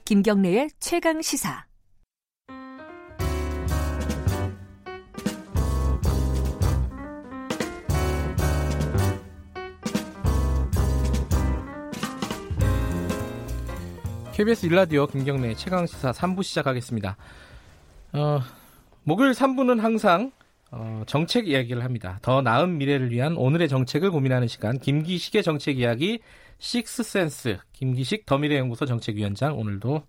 김경래의 최강 시사. KBS 1라디오 김경래 최강시사 3부 시작하겠습니다. 목요일 3부는 항상 정책 이야기를 합니다. 더 나은 미래를 위한 오늘의 정책을 고민하는 시간 김기식의 정책 이야기 식스센스 김기식 더미래연구소 정책위원장 오늘도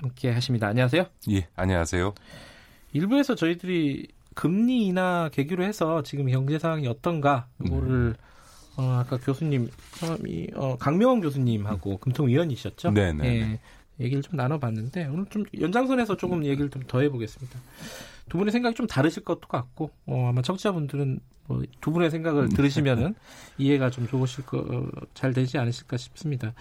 함께 하십니다. 안녕하세요. 예, 안녕하세요. 일부에서 저희들이 금리 인하 계기로 해서 지금 경제 상황이 어떤가 이거를 아까 교수님 참이 강명헌 교수님하고 금통위원이셨죠? 네네. 예, 얘기를 좀 나눠봤는데 오늘 좀 연장선에서 조금 얘기를 좀 더 해보겠습니다. 두 분의 생각이 좀 다르실 것도 같고 아마 청취자분들은 두 분의 생각을 들으시면은 이해가 좀 좋으실 거 잘 되지 않으실까 싶습니다.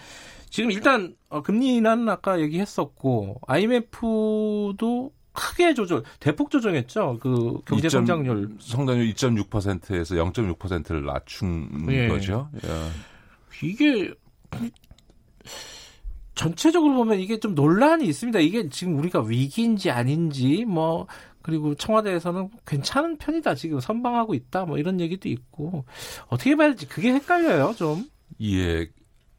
지금 일단 금리 인하는 아까 얘기했었고 IMF도 크게 조절, 대폭 조정했죠. 그 경제 성장률 2.6%에서 0.6%를 낮춘 거죠. 예. 이게 전체적으로 보면 이게 좀 논란이 있습니다. 이게 지금 우리가 위기인지 아닌지 뭐 그리고 청와대에서는 괜찮은 편이다 지금 선방하고 있다 뭐 이런 얘기도 있고 어떻게 봐야 될지 그게 헷갈려요 좀. 예.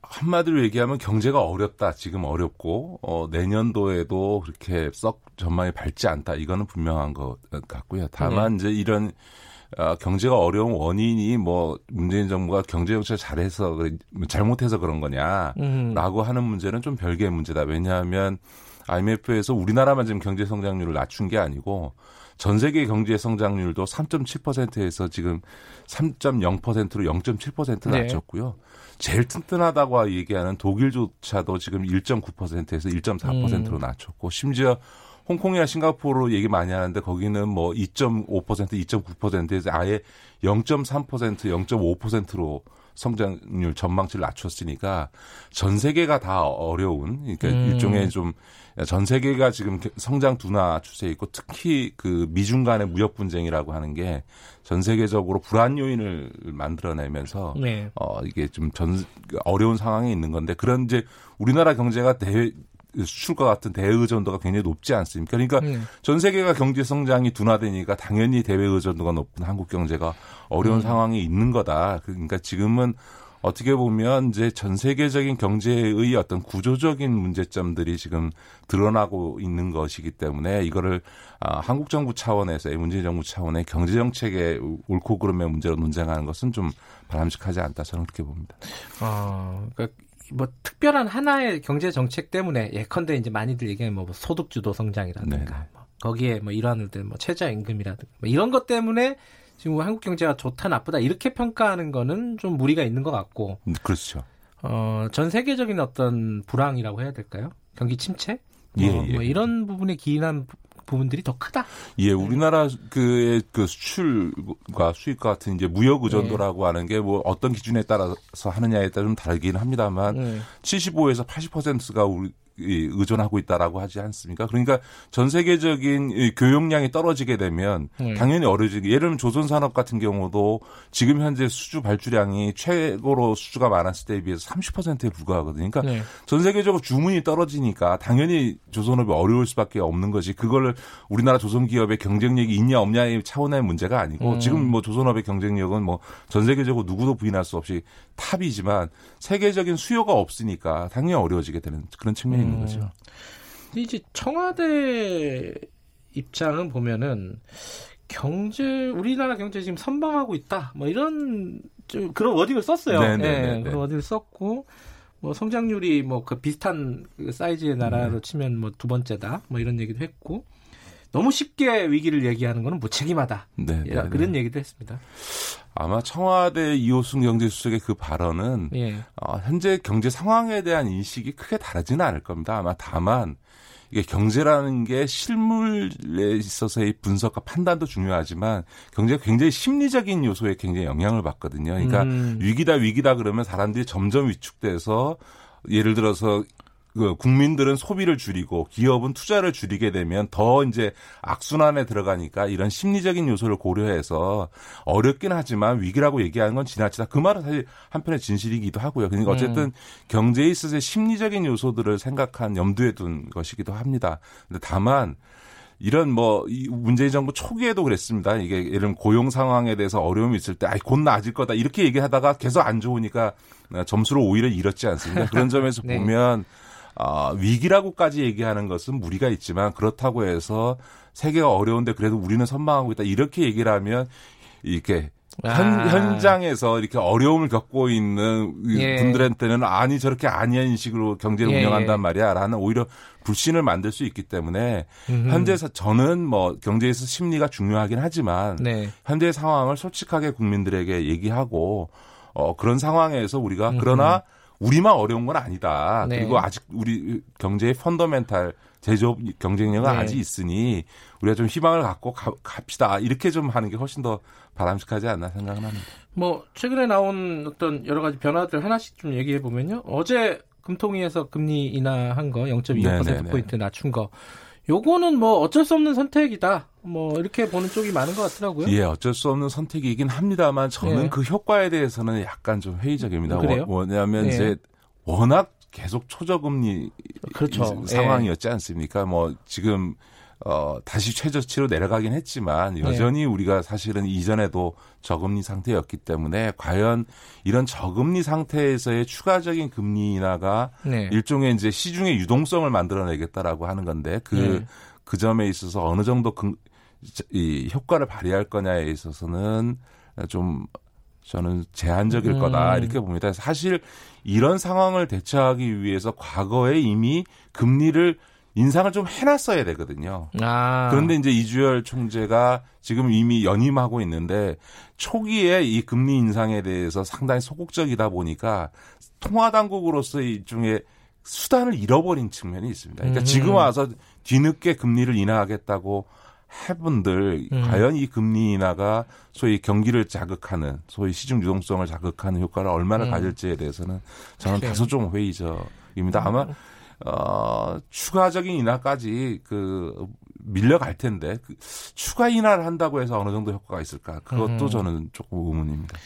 한마디로 얘기하면 경제가 어렵다. 지금 어렵고 내년도에도 그렇게 썩 전망이 밝지 않다. 이거는 분명한 것 같고요. 다만 이제 이런 경제가 어려운 원인이 뭐 문재인 정부가 경제 정책을 잘해서 잘못해서 그런 거냐라고 하는 문제는 좀 별개의 문제다. 왜냐하면 IMF에서 우리나라만 지금 경제 성장률을 낮춘 게 아니고 전 세계 경제 성장률도 3.7%에서 지금 3.0%로 0.7% 낮췄고요. 제일 튼튼하다고 얘기하는 독일조차도 지금 1.9%에서 1.4%로 낮췄고 심지어 홍콩이나 싱가포르 얘기 많이 하는데 거기는 뭐 2.5%, 2.9%에서 아예 0.3%, 0.5%로 성장률 전망치를 낮췄으니까 전 세계가 다 어려운 그러니까 일종의 좀 전 세계가 지금 성장 둔화 추세에 있고 특히 그 미중 간의 무역 분쟁이라고 하는 게 전 세계적으로 불안 요인을 만들어내면서 이게 좀 어려운 상황에 있는 건데 그런 이제 우리나라 경제가 수출과 같은 대외의존도가 굉장히 높지 않습니까? 그러니까 전 세계가 경제 성장이 둔화되니까 당연히 대외의존도가 높은 한국 경제가 어려운 상황이 있는 거다. 그러니까 지금은 어떻게 보면 이제 전 세계적인 경제의 어떤 구조적인 문제점들이 지금 드러나고 있는 것이기 때문에 이거를 한국 정부 차원에서의 문재인 정부 차원의 경제 정책의 옳고 그름의 문제로 논쟁하는 것은 좀 바람직하지 않다. 저는 그렇게 봅니다. 그러니까 뭐 특별한 하나의 경제 정책 때문에 예컨대 이제 많이들 얘기하는 뭐 소득주도 성장이라든가 뭐 거기에 뭐 일환으로든 뭐 최저임금이라든가 뭐 이런 것 때문에 지금 한국 경제가 좋다 나쁘다 이렇게 평가하는 거는 좀 무리가 있는 것 같고 그렇죠. 전 세계적인 어떤 불황이라고 해야 될까요? 경기 침체? 뭐 이런 부분에 기인한 부분들이 더 크다. 예, 우리나라 그의 그 수출과 수입과 같은 이제 무역 의존도라고 하는 게 뭐 어떤 기준에 따라서 하느냐에 따라 좀 다르긴 합니다만 75에서 80%가 우리 의존하고 있다라고 하지 않습니까? 그러니까 전 세계적인 교역량이 떨어지게 되면 당연히 어려지게 예를 들면 조선산업 같은 경우도 지금 현재 수주 발주량이 최고로 수주가 많았을 때에 비해서 30%에 불과하거든요. 그러니까 전 세계적으로 주문이 떨어지니까 당연히 조선업이 어려울 수밖에 없는 것이 그걸 우리나라 조선기업의 경쟁력이 있냐 없냐의 차원의 문제가 아니고 지금 뭐 조선업의 경쟁력은 뭐 전 세계적으로 누구도 부인할 수 없이 탑이지만 세계적인 수요가 없으니까 당연히 어려워지게 되는 그런 측면이 있는 거죠. 이제 청와대 입장은 보면은 우리나라 경제 지금 선방하고 있다. 뭐 이런 좀 그런 워딩을 썼어요. 네, 그런 워딩을 썼고 뭐 성장률이 뭐 그 비슷한 사이즈의 나라로 치면 뭐 두 번째다. 뭐 이런 얘기도 했고. 너무 쉽게 위기를 얘기하는 거는 무책임하다. 그런 얘기도 했습니다. 아마 청와대 이호승 경제수석의 그 발언은 현재 경제 상황에 대한 인식이 크게 다르지는 않을 겁니다. 아마 다만 이게 경제라는 게 실물에 있어서의 분석과 판단도 중요하지만 경제가 굉장히 심리적인 요소에 굉장히 영향을 받거든요. 그러니까 위기다 그러면 사람들이 점점 위축돼서 예를 들어서 국민들은 소비를 줄이고 기업은 투자를 줄이게 되면 더 이제 악순환에 들어가니까 이런 심리적인 요소를 고려해서 어렵긴 하지만 위기라고 얘기하는 건 지나치다. 그 말은 사실 한편의 진실이기도 하고요. 그러니까 어쨌든 경제에 있어서의 심리적인 요소들을 생각한 염두에 둔 것이기도 합니다. 근데 다만 이런 뭐 문재인 정부 초기에도 그랬습니다. 이게 예를 들면 고용 상황에 대해서 어려움이 있을 때 곧 나아질 거다 이렇게 얘기하다가 계속 안 좋으니까 점수를 오히려 잃었지 않습니까? 그런 점에서 보면 위기라고까지 얘기하는 것은 무리가 있지만 그렇다고 해서 세계가 어려운데 그래도 우리는 선방하고 있다 이렇게 얘기를 하면 이렇게 현장에서 이렇게 어려움을 겪고 있는 분들한테는 아니 저렇게 아니한 식으로 경제를 운영한단 말이야 라는 오히려 불신을 만들 수 있기 때문에 현재에서 저는 뭐 경제에서 심리가 중요하긴 하지만 현재의 상황을 솔직하게 국민들에게 얘기하고 그런 상황에서 우리가 그러나 우리만 어려운 건 아니다. 그리고 아직 우리 경제의 펀더멘탈 제조업 경쟁력은 아직 있으니 우리가 좀 희망을 갖고 갑시다. 이렇게 좀 하는 게 훨씬 더 바람직하지 않나 생각을 합니다. 뭐 최근에 나온 어떤 여러 가지 변화들 하나씩 좀 얘기해 보면요. 어제 금통위에서 금리 인하한 거 0.25%포인트 낮춘 거. 요거는 뭐 어쩔 수 없는 선택이다. 뭐 이렇게 보는 쪽이 많은 것 같더라고요. 예, 어쩔 수 없는 선택이긴 합니다만 저는 그 효과에 대해서는 약간 좀 회의적입니다. 그래요? 왜냐하면 이제 워낙 계속 초저금리 상황이었지 않습니까? 뭐 지금 다시 최저치로 내려가긴 했지만 여전히 우리가 사실은 이전에도 저금리 상태였기 때문에 과연 이런 저금리 상태에서의 추가적인 금리 인하가 일종의 이제 시중의 유동성을 만들어내겠다라고 하는 건데 그 점에 있어서 어느 정도 이 효과를 발휘할 거냐에 있어서는 좀 저는 제한적일 거다 이렇게 봅니다. 사실 이런 상황을 대처하기 위해서 과거에 이미 금리를 인상을 좀 해놨어야 되거든요. 그런데 이제 이주열 총재가 지금 이미 연임하고 있는데 초기에 이 금리 인상에 대해서 상당히 소극적이다 보니까 통화당국으로서 일종의 수단을 잃어버린 측면이 있습니다. 그러니까 지금 와서 뒤늦게 금리를 인하하겠다고 해분들 과연 이 금리 인하가 소위 경기를 자극하는 소위 시중 유동성을 자극하는 효과를 얼마나 가질지에 대해서는 저는 다소 좀 회의적입니다. 아마 추가적인 인하까지 밀려갈 텐데 추가 인하를 한다고 해서 어느 정도 효과가 있을까? 그것도 저는 조금 의문입니다.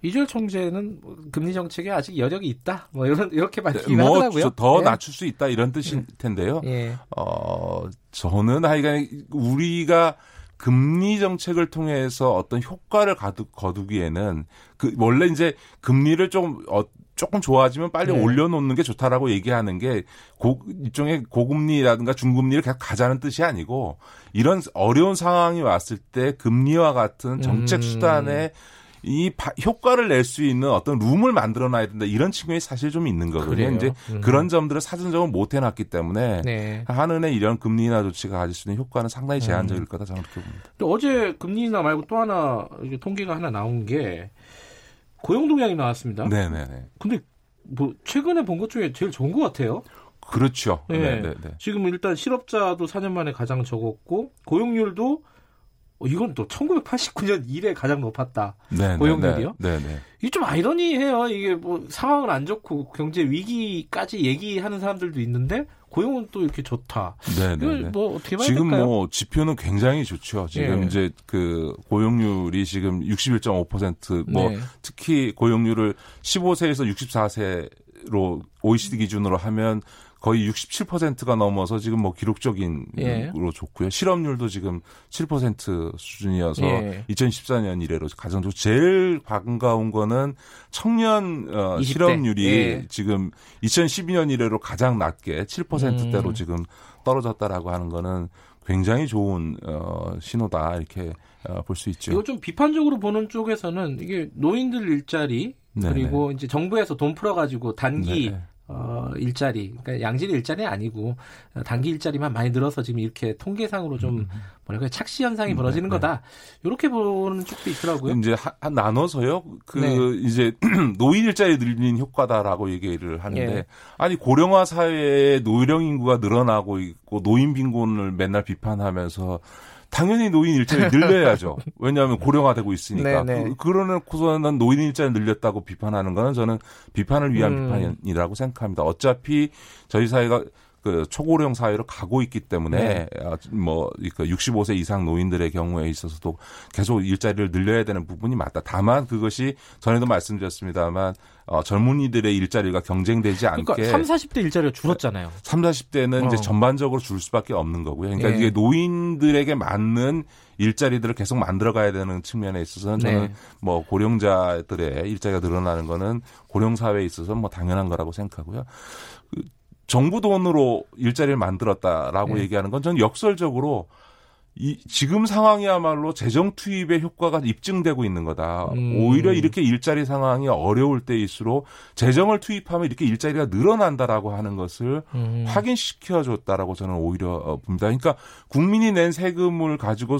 이주열 총재는 금리 정책에 아직 여력이 있다. 뭐 이렇게 밝히긴 하더라고요. 더 낮출 수 있다 이런 뜻일 텐데요. 저는 하여간 우리가 금리 정책을 통해서 어떤 효과를 거두기에는 원래 이제 금리를 조금 좋아지면 빨리 올려놓는 게 좋다라고 얘기하는 게 일종의 고금리라든가 중금리를 계속 가자는 뜻이 아니고 이런 어려운 상황이 왔을 때 금리와 같은 정책 수단에 이 효과를 낼 수 있는 어떤 룸을 만들어놔야 된다 이런 측면이 사실 좀 있는 거거든요. 이제 그런 점들을 사전적으로 못 해놨기 때문에 한은의 이런 금리 인하 조치가 가질 수 있는 효과는 상당히 제한적일 거다 저는 그렇게 봅니다. 또 어제 금리 인하 말고 또 하나 통계가 하나 나온 게 고용 동향이 나왔습니다. 네네네. 근데 뭐 최근에 본 것 중에 제일 좋은 것 같아요. 그렇죠. 네네네. 지금 일단 실업자도 4년 만에 가장 적었고 고용률도 이건 또 1989년 이래 가장 높았다. 네네, 고용률이요. 네네. 이게 좀 아이러니해요. 이게 뭐 상황은 안 좋고 경제 위기까지 얘기하는 사람들도 있는데 고용은 또 이렇게 좋다. 네네. 뭐 어떻게 봐야 지금 될까요? 뭐 지표는 굉장히 좋죠. 지금 이제 그 고용률이 지금 61.5% 뭐 특히 고용률을 15세에서 64세로 OECD 기준으로 하면 거의 67%가 넘어서 지금 뭐 기록적인 으로 좋고요. 실업률도 지금 7% 수준이어서 2014년 이래로 가장 좋고 제일 반가운 거는 청년 실업률이 지금 2012년 이래로 가장 낮게 7%대로 지금 떨어졌다라고 하는 거는 굉장히 좋은 신호다 이렇게 볼 수 있죠. 이거 좀 비판적으로 보는 쪽에서는 이게 노인들 일자리 그리고 이제 정부에서 돈 풀어가지고 단기 일자리, 그러니까 양질 일자리 아니고 단기 일자리만 많이 늘어서 지금 이렇게 통계상으로 좀 뭐랄까 착시 현상이 벌어지는 거다. 이렇게 보는 쪽도 있더라고요. 이제 나눠서요. 이제 노인 일자리 늘린 효과다라고 얘기를 하는데 아니 고령화 사회에 노령 인구가 늘어나고 있고 노인 빈곤을 맨날 비판하면서. 당연히 노인 일자리 늘려야죠. 왜냐하면 고령화되고 있으니까. 그러고서는 노인 일자리 늘렸다고 비판하는 건 저는 비판을 위한 비판이라고 생각합니다. 어차피 저희 사회가 그 초고령 사회로 가고 있기 때문에 뭐 65세 이상 노인들의 경우에 있어서도 계속 일자리를 늘려야 되는 부분이 맞다. 다만 그것이 전에도 말씀드렸습니다만 젊은이들의 일자리가 경쟁되지 않게 3, 40대 일자리가 줄었잖아요. 3, 40대는 이제 전반적으로 줄 수밖에 없는 거고요. 그러니까 이게 노인들에게 맞는 일자리들을 계속 만들어 가야 되는 측면에 있어서는 저는 뭐 고령자들의 일자리가 늘어나는 거는 고령 사회에 있어서 뭐 당연한 거라고 생각하고요. 정부 돈으로 일자리를 만들었다라고 얘기하는 건 저는 역설적으로 이 지금 상황이야말로 재정 투입의 효과가 입증되고 있는 거다. 오히려 이렇게 일자리 상황이 어려울 때일수록 재정을 투입하면 이렇게 일자리가 늘어난다라고 하는 것을 확인시켜줬다라고 저는 오히려 봅니다. 그러니까 국민이 낸 세금을 가지고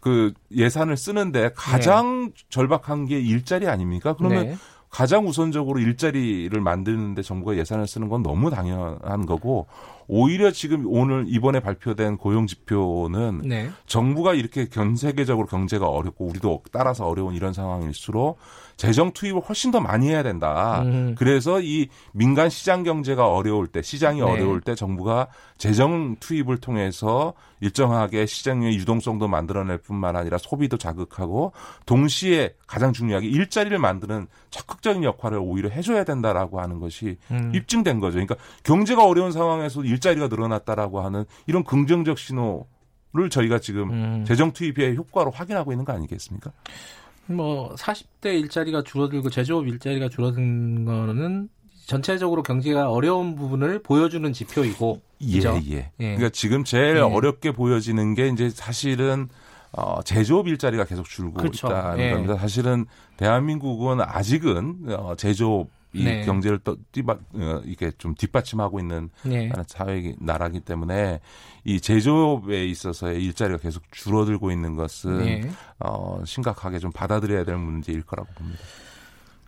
그 예산을 쓰는데 가장 절박한 게 일자리 아닙니까? 그러면 가장 우선적으로 일자리를 만드는데 정부가 예산을 쓰는 건 너무 당연한 거고, 오히려 지금 오늘 이번에 발표된 고용지표는 정부가 이렇게 전 세계적으로 경제가 어렵고 우리도 따라서 어려운 이런 상황일수록 재정 투입을 훨씬 더 많이 해야 된다. 그래서 이 민간 시장 경제가 어려울 때, 시장이 어려울 때 정부가 재정 투입을 통해서 일정하게 시장의 유동성도 만들어낼 뿐만 아니라 소비도 자극하고 동시에 가장 중요하게 일자리를 만드는 적극적인 역할을 오히려 해줘야 된다라고 하는 것이 입증된 거죠. 그러니까 경제가 어려운 상황에서 일자리가 늘어났다라고 하는 이런 긍정적 신호를 저희가 지금 재정 투입의 효과로 확인하고 있는 거 아니겠습니까? 뭐 40대 일자리가 줄어들고 제조업 일자리가 줄어든 거는 전체적으로 경제가 어려운 부분을 보여주는 지표이고, 그죠? 예. 그러니까 지금 제일 어렵게 보여지는 게 이제 사실은 제조업 일자리가 계속 줄고 있다는 겁니다. 사실은 대한민국은 아직은 제조업 이 경제를 또 이게 좀 뒷받침하고 있는 사회 나라이기 때문에 이 제조업에 있어서의 일자리가 계속 줄어들고 있는 것은 심각하게 좀 받아들여야 될 문제일 거라고 봅니다.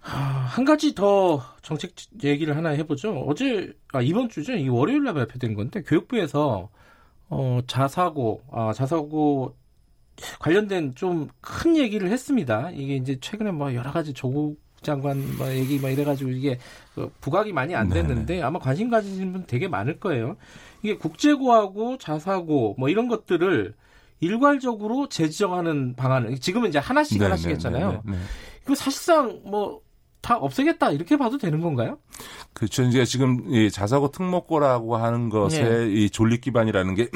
한 가지 더 정책 얘기를 하나 해보죠. 이번 주죠. 이 월요일 날 발표된 건데, 교육부에서 자사고 관련된 좀 큰 얘기를 했습니다. 이게 이제 최근에 뭐 여러 가지 조국 장관 얘기 이래가지고 이게 부각이 많이 안 됐는데 아마 관심 가지신 분 되게 많을 거예요. 이게 국제고하고 자사고 이런 것들을 일괄적으로 재지정하는 방안을 지금은 이제 하나씩 하시겠잖아요. 이거 사실상 다 없애겠다 이렇게 봐도 되는 건가요? 그렇죠. 이제 지금 이 자사고 특목고라고 하는 것에 이 존립 기반이라는 게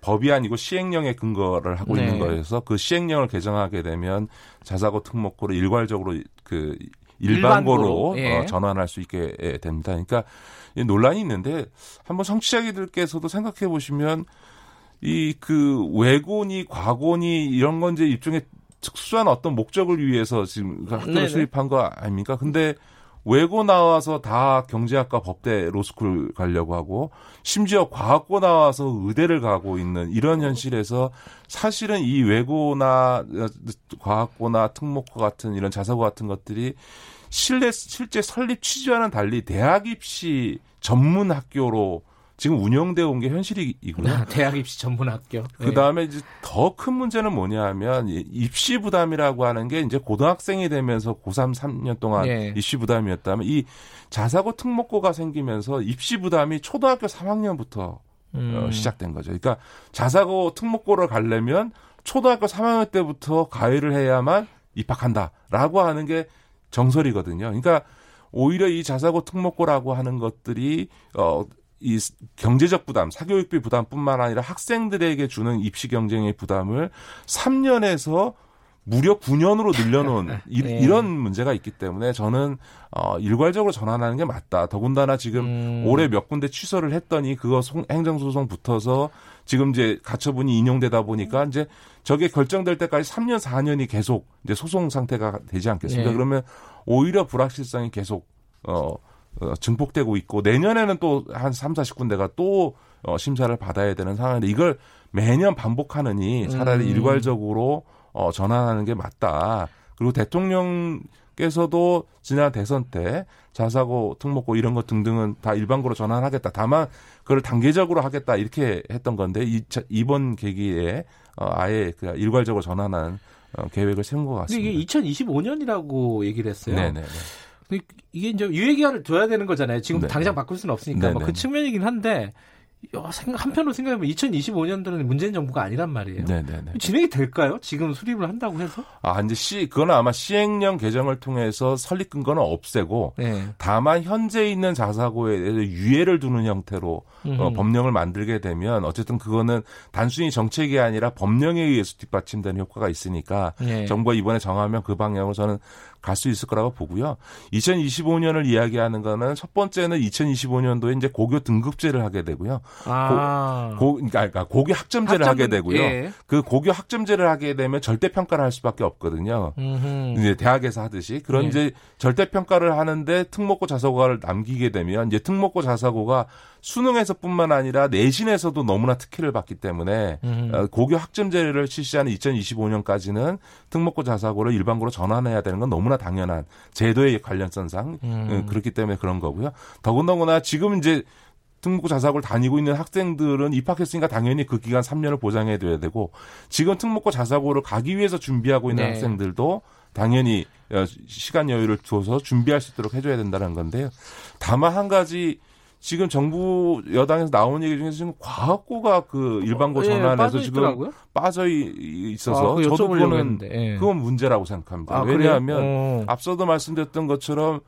법이 아니고 시행령에 근거를 하고 있는 거여서 그 시행령을 개정하게 되면 자사고 특목고를 일괄적으로 그 일반고로 전환할 수 있게 됩니다. 그러니까 논란이 있는데 한번 청취자들께서도 생각해 보시면 이 그 외고니 과고니 이런 건 이제 일종의 특수한 어떤 목적을 위해서 지금 학교를 수립한 거 아닙니까? 근데 외고 나와서 다 경제학과 법대 로스쿨 가려고 하고, 심지어 과학고 나와서 의대를 가고 있는 이런 현실에서 사실은 이 외고나 과학고나 특목고 같은 이런 자사고 같은 것들이 실제 설립 취지와는 달리 대학 입시 전문 학교로 지금 운영되어 온 게 현실이고요. 대학 입시 전문 학교. 그다음에 이제 더 큰 문제는 뭐냐 하면 입시 부담이라고 하는 게 이제 고등학생이 되면서 고3 3년 동안 입시 부담이었다면 이 자사고 특목고가 생기면서 입시 부담이 초등학교 3학년부터 시작된 거죠. 그러니까 자사고 특목고를 가려면 초등학교 3학년 때부터 가해를 해야만 입학한다라고 하는 게 정설이거든요. 그러니까 오히려 이 자사고 특목고라고 하는 것들이 이 경제적 부담, 사교육비 부담뿐만 아니라 학생들에게 주는 입시 경쟁의 부담을 3년에서 무려 9년으로 늘려놓은 이런 문제가 있기 때문에 저는 일괄적으로 전환하는 게 맞다. 더군다나 지금 올해 몇 군데 취소를 했더니 그거 행정소송 붙어서 지금 이제 가처분이 인용되다 보니까 이제 저게 결정될 때까지 3년, 4년이 계속 이제 소송 상태가 되지 않겠습니까? 그러면 오히려 불확실성이 계속 증폭되고 있고, 내년에는 또 한 3, 40군데가 또 심사를 받아야 되는 상황인데 이걸 매년 반복하느니 차라리 일괄적으로 전환하는 게 맞다. 그리고 대통령께서도 지난 대선 때 자사고, 특목고 이런 것 등등은 다 일반고로 전환하겠다. 다만 그걸 단계적으로 하겠다 이렇게 했던 건데 이번 계기에 아예 그냥 일괄적으로 전환한 계획을 세운 것 같습니다. 이게 2025년이라고 얘기를 했어요. 네네. 이게 이제 유예기한을 둬야 되는 거잖아요. 지금 당장 바꿀 수는 없으니까 그 측면이긴 한데, 한편으로 생각해보면 2025년도는 문재인 정부가 아니란 말이에요. 진행이 될까요? 지금 수립을 한다고 해서? 이제 그건 아마 시행령 개정을 통해서 설립 근거는 없애고, 다만 현재 있는 자사고에 대해서 유예를 두는 형태로 법령을 만들게 되면 어쨌든 그거는 단순히 정책이 아니라 법령에 의해서 뒷받침되는 효과가 있으니까 정부가 이번에 정하면 그 방향으로 저는 갈 수 있을 거라고 보고요. 2025년을 이야기하는 거는 첫 번째는 2025년도에 이제 고교 등급제를 하게 되고요. 그러니까 고교 학점제를 하게 되고요. 예. 그 고교 학점제를 하게 되면 절대평가를 할 수밖에 없거든요. 이제 대학에서 하듯이. 그런 예. 이제 절대평가를 하는데 특목고 자사고를 남기게 되면 이제 특목고 자사고가 수능에서뿐만 아니라 내신에서도 너무나 특혜를 받기 때문에 고교 학점제를 실시하는 2025년까지는 특목고 자사고를 일반고로 전환해야 되는 건 너무나 당연한 제도의 관련성상 그렇기 때문에 그런 거고요. 더군다나 지금 이제 특목고 자사고를 다니고 있는 학생들은 입학했으니까 당연히 그 기간 3년을 보장해줘야 되고 지금 특목고 자사고를 가기 위해서 준비하고 있는 네. 학생들도 당연히 시간 여유를 줘서 준비할 수 있도록 해줘야 된다는 건데요. 다만 한 가지 지금 정부 여당에서 나온 얘기 중에 지금 과학고가 그 일반고 전환해서 예, 지금 빠져 있어서 저도 그거는 예. 그건 문제라고 생각합니다. 왜냐하면 앞서도 말씀드렸던 것처럼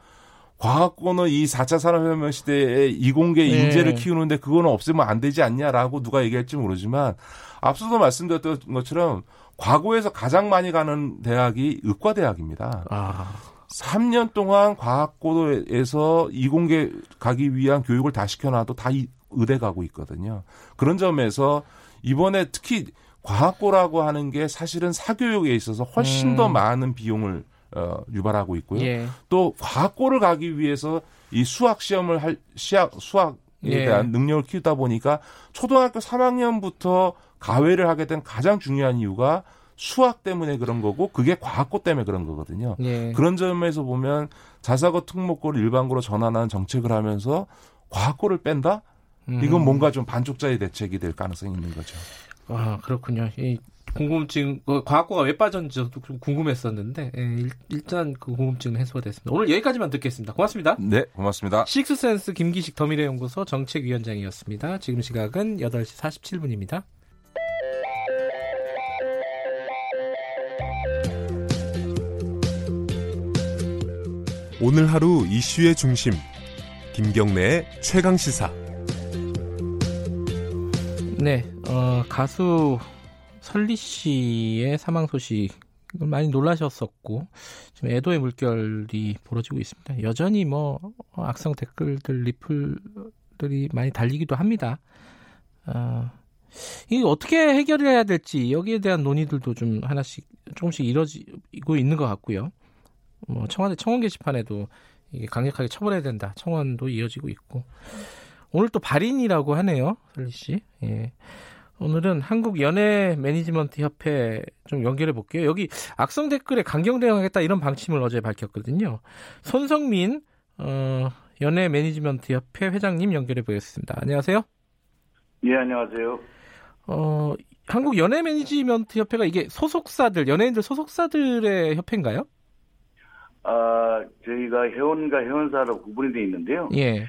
과학고는 이 4차 산업혁명 시대에 이공계 인재를 예. 키우는데 그거는 없애면 안 되지 않냐라고 누가 얘기할지 모르지만 앞서도 말씀드렸던 것처럼 과거에서 가장 많이 가는 대학이 의과대학입니다. 3년 동안 과학고에서 이공계 가기 위한 교육을 다 시켜놔도 다 의대 가고 있거든요. 그런 점에서 이번에 특히 과학고라고 하는 게 사실은 사교육에 있어서 훨씬 더 많은 비용을 유발하고 있고요. 예. 또 과학고를 가기 위해서 이 수학 시험을 할 수학에 예. 대한 능력을 키우다 보니까 초등학교 3학년부터 가외를 하게 된 가장 중요한 이유가 수학 때문에 그런 거고 그게 과학고 때문에 그런 거거든요. 예. 그런 점에서 보면 자사고 특목고를 일반고로 전환하는 정책을 하면서 과학고를 뺀다? 이건 뭔가 좀 반쪽짜리 대책이 될 가능성이 있는 거죠. 아, 그렇군요. 이 궁금증, 과학고가 왜 빠졌는지 저도 좀 궁금했었는데 예, 일단 그 궁금증은 해소가 됐습니다. 오늘 여기까지만 듣겠습니다. 고맙습니다. 네, 고맙습니다. 식스센스 김기식 더미래연구소 정책위원장이었습니다. 지금 시각은 8시 47분입니다. 오늘 하루 이슈의 중심 김경래의 최강시사. 네, 가수 설리 씨의 사망 소식 많이 놀라셨었고 지금 애도의 물결이 벌어지고 있습니다. 여전히 뭐 악성 댓글들 리플들이 많이 달리기도 합니다. 이 어떻게 해결해야 될지 여기에 대한 논의들도 좀 하나씩 조금씩 이뤄지고 있는 것 같고요. 뭐 청와대 청원 게시판에도 이게 강력하게 처벌해야 된다. 청원도 이어지고 있고 오늘 또 발인이라고 하네요, 설리 씨. 예. 오늘은 한국 연예 매니지먼트 협회 좀 연결해 볼게요. 여기 악성 댓글에 강경 대응하겠다 이런 방침을 어제 밝혔거든요. 손성민 연예 매니지먼트 협회 회장님 연결해 보겠습니다. 안녕하세요. 예, 안녕하세요. 한국 연예 매니지먼트 협회가 이게 소속사들 연예인들 소속사들의 협회인가요? 저희가 회원과 회원사로 구분이 되어 있는데요. 예.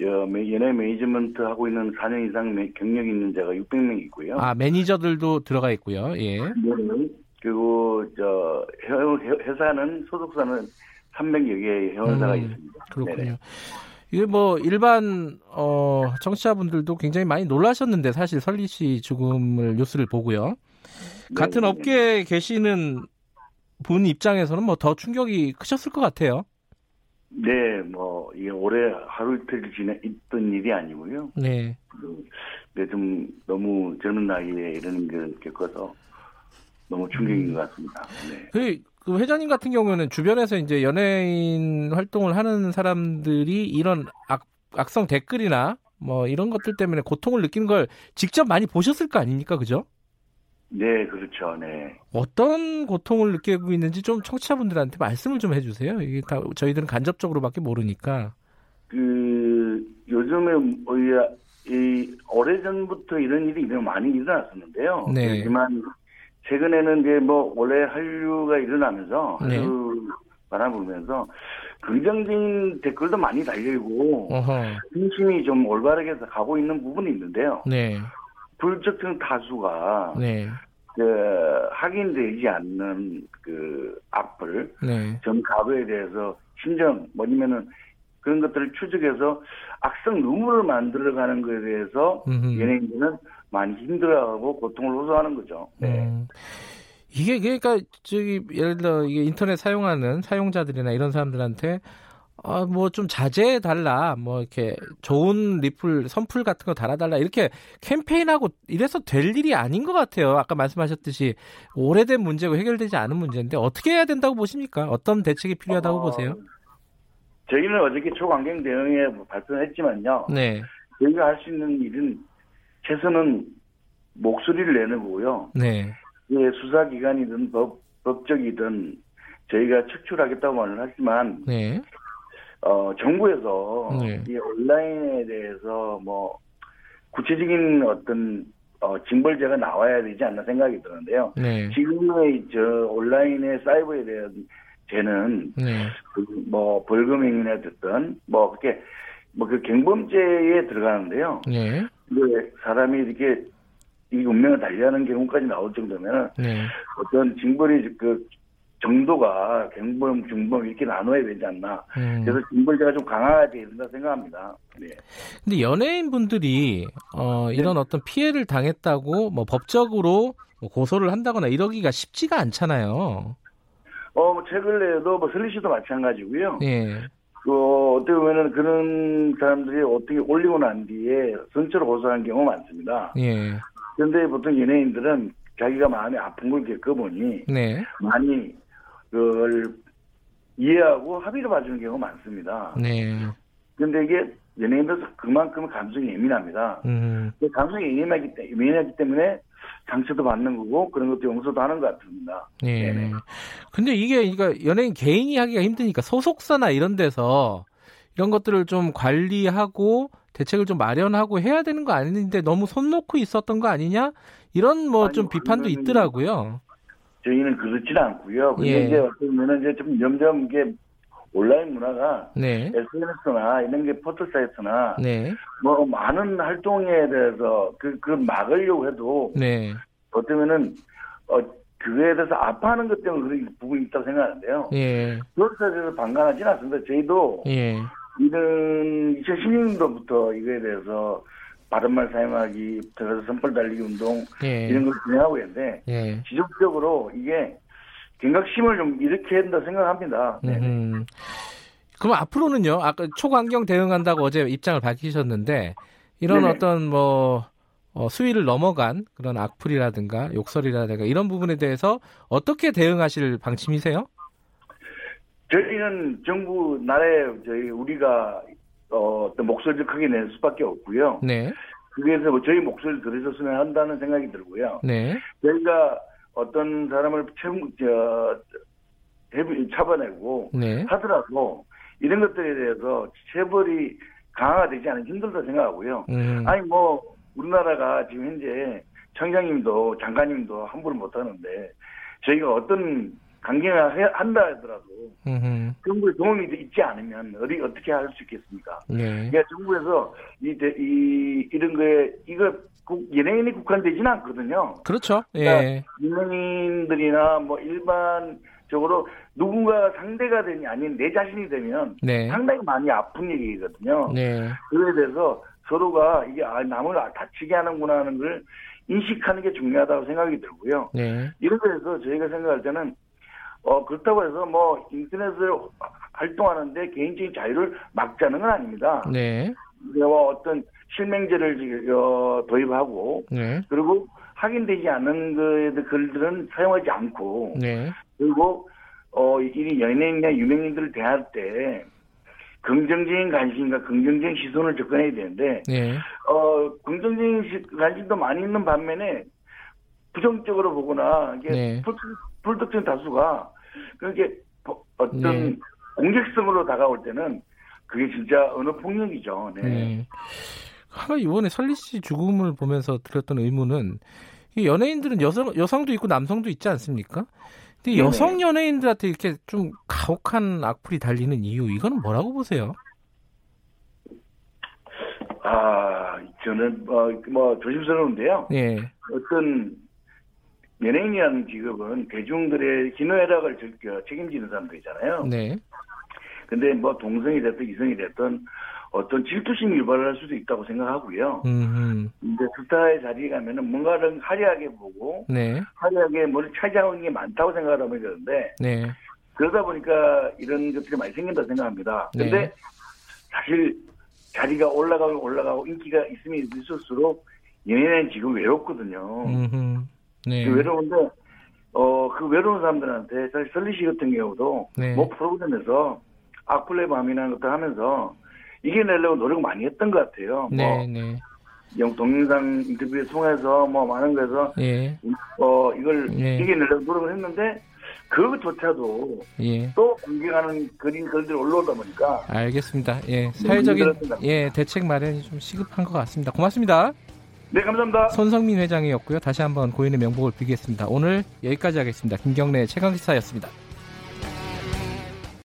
연예 매니지먼트 하고 있는 4년 이상 경력이 있는 자가 600명이 있고요. 매니저들도 들어가 있고요. 예. 네. 그리고 회사는 소속사는 300여 개의 회원사가 있습니다. 그렇군요. 네네. 이게 뭐 일반 청취자분들도 굉장히 많이 놀라셨는데 사실 설리 씨 죽음을 뉴스를 보고요. 네. 같은 업계에 계시는 본 입장에서는 뭐 더 충격이 크셨을 것 같아요. 네, 뭐 이게 올해 하루 이틀 있던 일이 아니고요. 네. 근데 좀 너무 젊은 나이에 이런 걸 겪어서 너무 충격인 것 같습니다. 네. 그 회장님 같은 경우는 주변에서 이제 연예인 활동을 하는 사람들이 이런 악성 댓글이나 뭐 이런 것들 때문에 고통을 느끼는 걸 직접 많이 보셨을 거 아닙니까, 그죠? 네, 그렇죠. 네. 어떤 고통을 느끼고 있는지 좀 청취자분들한테 말씀을 좀 해주세요. 이게 다 저희들은 간접적으로밖에 모르니까. 요즘에 오래전부터 이런 일이 많이 일어났었는데요. 네. 하지만 최근에는 이제 원래 한류가 일어나면서 바람 불면서 긍정적인 댓글도 많이 달리고 중심이 좀 올바르게 가고 있는 부분이 있는데요. 네. 불특정 다수가 네. 확인되지 않는 그 악플, 네. 전 가부에 대해서 심정, 뭐냐면은 그런 것들을 추적해서 악성 루머를 만들어가는 것에 대해서 연예인들은 많이 힘들어하고 고통을 호소하는 거죠. 네. 이게 그러니까 저기 예를 들어 이게 인터넷 사용하는 사용자들이나 이런 사람들한테 뭐 좀 자제해 달라, 뭐 이렇게 좋은 리플 선풀 같은 거 달아달라 이렇게 캠페인하고 이래서 될 일이 아닌 것 같아요. 아까 말씀하셨듯이 오래된 문제고 해결되지 않은 문제인데 어떻게 해야 된다고 보십니까? 어떤 대책이 필요하다고 보세요? 저희는 어저께 초강경 대응에 발표했지만요. 네. 저희가 할 수 있는 일은 최선은 목소리를 내는 거고요. 네. 예, 수사기관이든 법적이든 저희가 척출하겠다고 말을 하지만. 네. 정부에서 네. 이 온라인에 대해서 뭐 구체적인 어떤 징벌제가 나와야 되지 않나 생각이 드는데요. 네. 지금의 저 온라인의 사이버에 대한 죄는 네. 뭐 벌금 행위나 됐든 뭐 그렇게 뭐 그 경범죄에 들어가는데요. 네. 근데 사람이 이렇게 이 운명을 달리하는 경우까지 나올 정도면 네. 어떤 징벌이 그 정도가 경범, 중범 이렇게 나눠야 되지 않나. 그래서 징벌제가 좀 강화해야 된다 생각합니다. 네. 근데 연예인분들이 이런 네. 어떤 피해를 당했다고 뭐 법적으로 고소를 한다거나 이러기가 쉽지가 않잖아요. 최근에도 뭐 설리 씨도 마찬가지고요. 예. 어떻게 보면은 그런 사람들이 어떻게 올리고 난 뒤에 선처로 고소하는 경우가 많습니다. 예. 그런데 보통 연예인들은 자기가 마음이 아픈 걸 겪어보니 네. 많이 그걸 이해하고 합의를 봐주는 경우가 많습니다. 그런데 네. 이게 연예인들도 그만큼 감정이 예민합니다. 감정이 예민하기 때문에 상처도 받는 거고 그런 것도 용서도 하는 것 같습니다. 네. 근데 이게 그러니까 연예인 개인이 하기가 힘드니까 소속사나 이런 데서 이런 것들을 좀 관리하고 대책을 좀 마련하고 해야 되는 거 아닌데 너무 손 놓고 있었던 거 아니냐? 이런 뭐 좀 비판도 있더라고요. 저희는 그렇진 않고요. 근데 예. 이제 어떻게 보면 이제 좀 점점 이게 온라인 문화가 네. SNS나 이런 게 포털 사이트나 네. 뭐 많은 활동에 대해서 그 막으려고 해도 네. 어떻게 보면은 그거에 대해서 아파하는 것 때문에 그런 부분이 있다고 생각하는데요. 예. 그것에 대해서 방관하지는 않습니다. 저희도 예. 이런 2016년도부터 이거에 대해서 바른말 사용하기, 들어서 선풀 달리기 운동 예. 이런 걸 진행하고 있는데 예. 지속적으로 이게 경각심을 좀 일으켜야 된다 생각합니다. 그럼 앞으로는요. 아까 초강경 대응한다고 어제 입장을 밝히셨는데 이런 네네. 어떤 뭐 수위를 넘어간 그런 악플이라든가 욕설이라든가 이런 부분에 대해서 어떻게 대응하실 방침이세요? 저희는 정부 나라에 우리가 어떤 목소리를 크게 낼 수밖에 없고요. 네. 그래서 뭐 저희 목소리를 들으셨으면 한다는 생각이 들고요. 네. 저희가 어떤 사람을 처벌하고 네. 하더라도 이런 것들에 대해서 처벌이 강화되지 않으면 힘들다 생각하고요. 아니 뭐 우리나라가 지금 현재 청장님도 장관님도 함부로 못하는데 저희가 어떤 강경을 한다 하더라도 정부의 도움이 있지 않으면 어떻게 할 수 있겠습니까? 네. 그러니까 정부에서 이런 거에 이거 연예인이 국한되지는 않거든요. 그렇죠. 예. 그러니까 연예인들이나 뭐 일반적으로 누군가 상대가 되니 아니면 내 자신이 되면 네. 상당히 많이 아픈 얘기거든요. 네. 그거에 대해서 서로가 이게 남을 다치게 하는구나 하는 걸 인식하는 게 중요하다고 생각이 들고요. 네. 이런 거에서 저희가 생각할 때는 그렇다고 해서 뭐 인터넷을 활동하는데 개인적인 자유를 막자는 건 아닙니다. 네. 어떤 실명제를 도입하고 네. 그리고 확인되지 않은 글들은 사용하지 않고 네. 그리고 이 연예인이나 유명인들을 대할 때 긍정적인 관심과 긍정적인 시선을 접근해야 되는데 네. 긍정적인 관심도 많이 있는 반면에 부정적으로 보거나 이게 네. 불특정 다수가 그렇게 어떤 네. 공격성으로 다가올 때는 그게 진짜 언어폭력이죠. 네. 네. 이번에 설리 씨 죽음을 보면서 들었던 의문은 연예인들은 여성도 있고 남성도 있지 않습니까? 근데 네네. 여성 연예인들한테 이렇게 좀 가혹한 악플이 달리는 이유 이거는 뭐라고 보세요? 저는 뭐 조심스러운데요. 예. 어떤 연예인이라는 직업은 대중들의 희노애락을 책임지는 사람들이잖아요. 네. 근데 뭐 동성이 됐든 이성이 됐든 어떤 질투심 유발을 할 수도 있다고 생각하고요. 근데 스타의 자리에 가면은 뭔가를 화려하게 보고, 네. 화려하게 뭘 찾아오는 게 많다고 생각을 하면 되는데, 네. 그러다 보니까 이런 것들이 많이 생긴다고 생각합니다. 근데 네. 사실 자리가 올라가고 인기가 있으면 있을수록 연예인은 지금 외롭거든요. 네. 그 외로운데, 그 외로운 사람들한테 사실 설리 씨 같은 경우도 네. 뭐 프로그램에서 악플레 밤이라는 것도 하면서 이겨내려고 노력 많이 했던 것 같아요. 네, 뭐 네. 동영상 인터뷰에 통해서 뭐 많은 거에서 예. 이걸 예. 이겨내려고 노력을 했는데 그것조차도 예. 또 공격하는 글들이 올라오다 보니까 알겠습니다. 예, 사회적인 예 대책 마련이 좀 시급한 것 같습니다. 고맙습니다. 네, 감사합니다. 손성민 회장이었고요. 다시 한번 고인의 명복을 빌겠습니다. 오늘 여기까지 하겠습니다. 김경래 최강시사였습니다.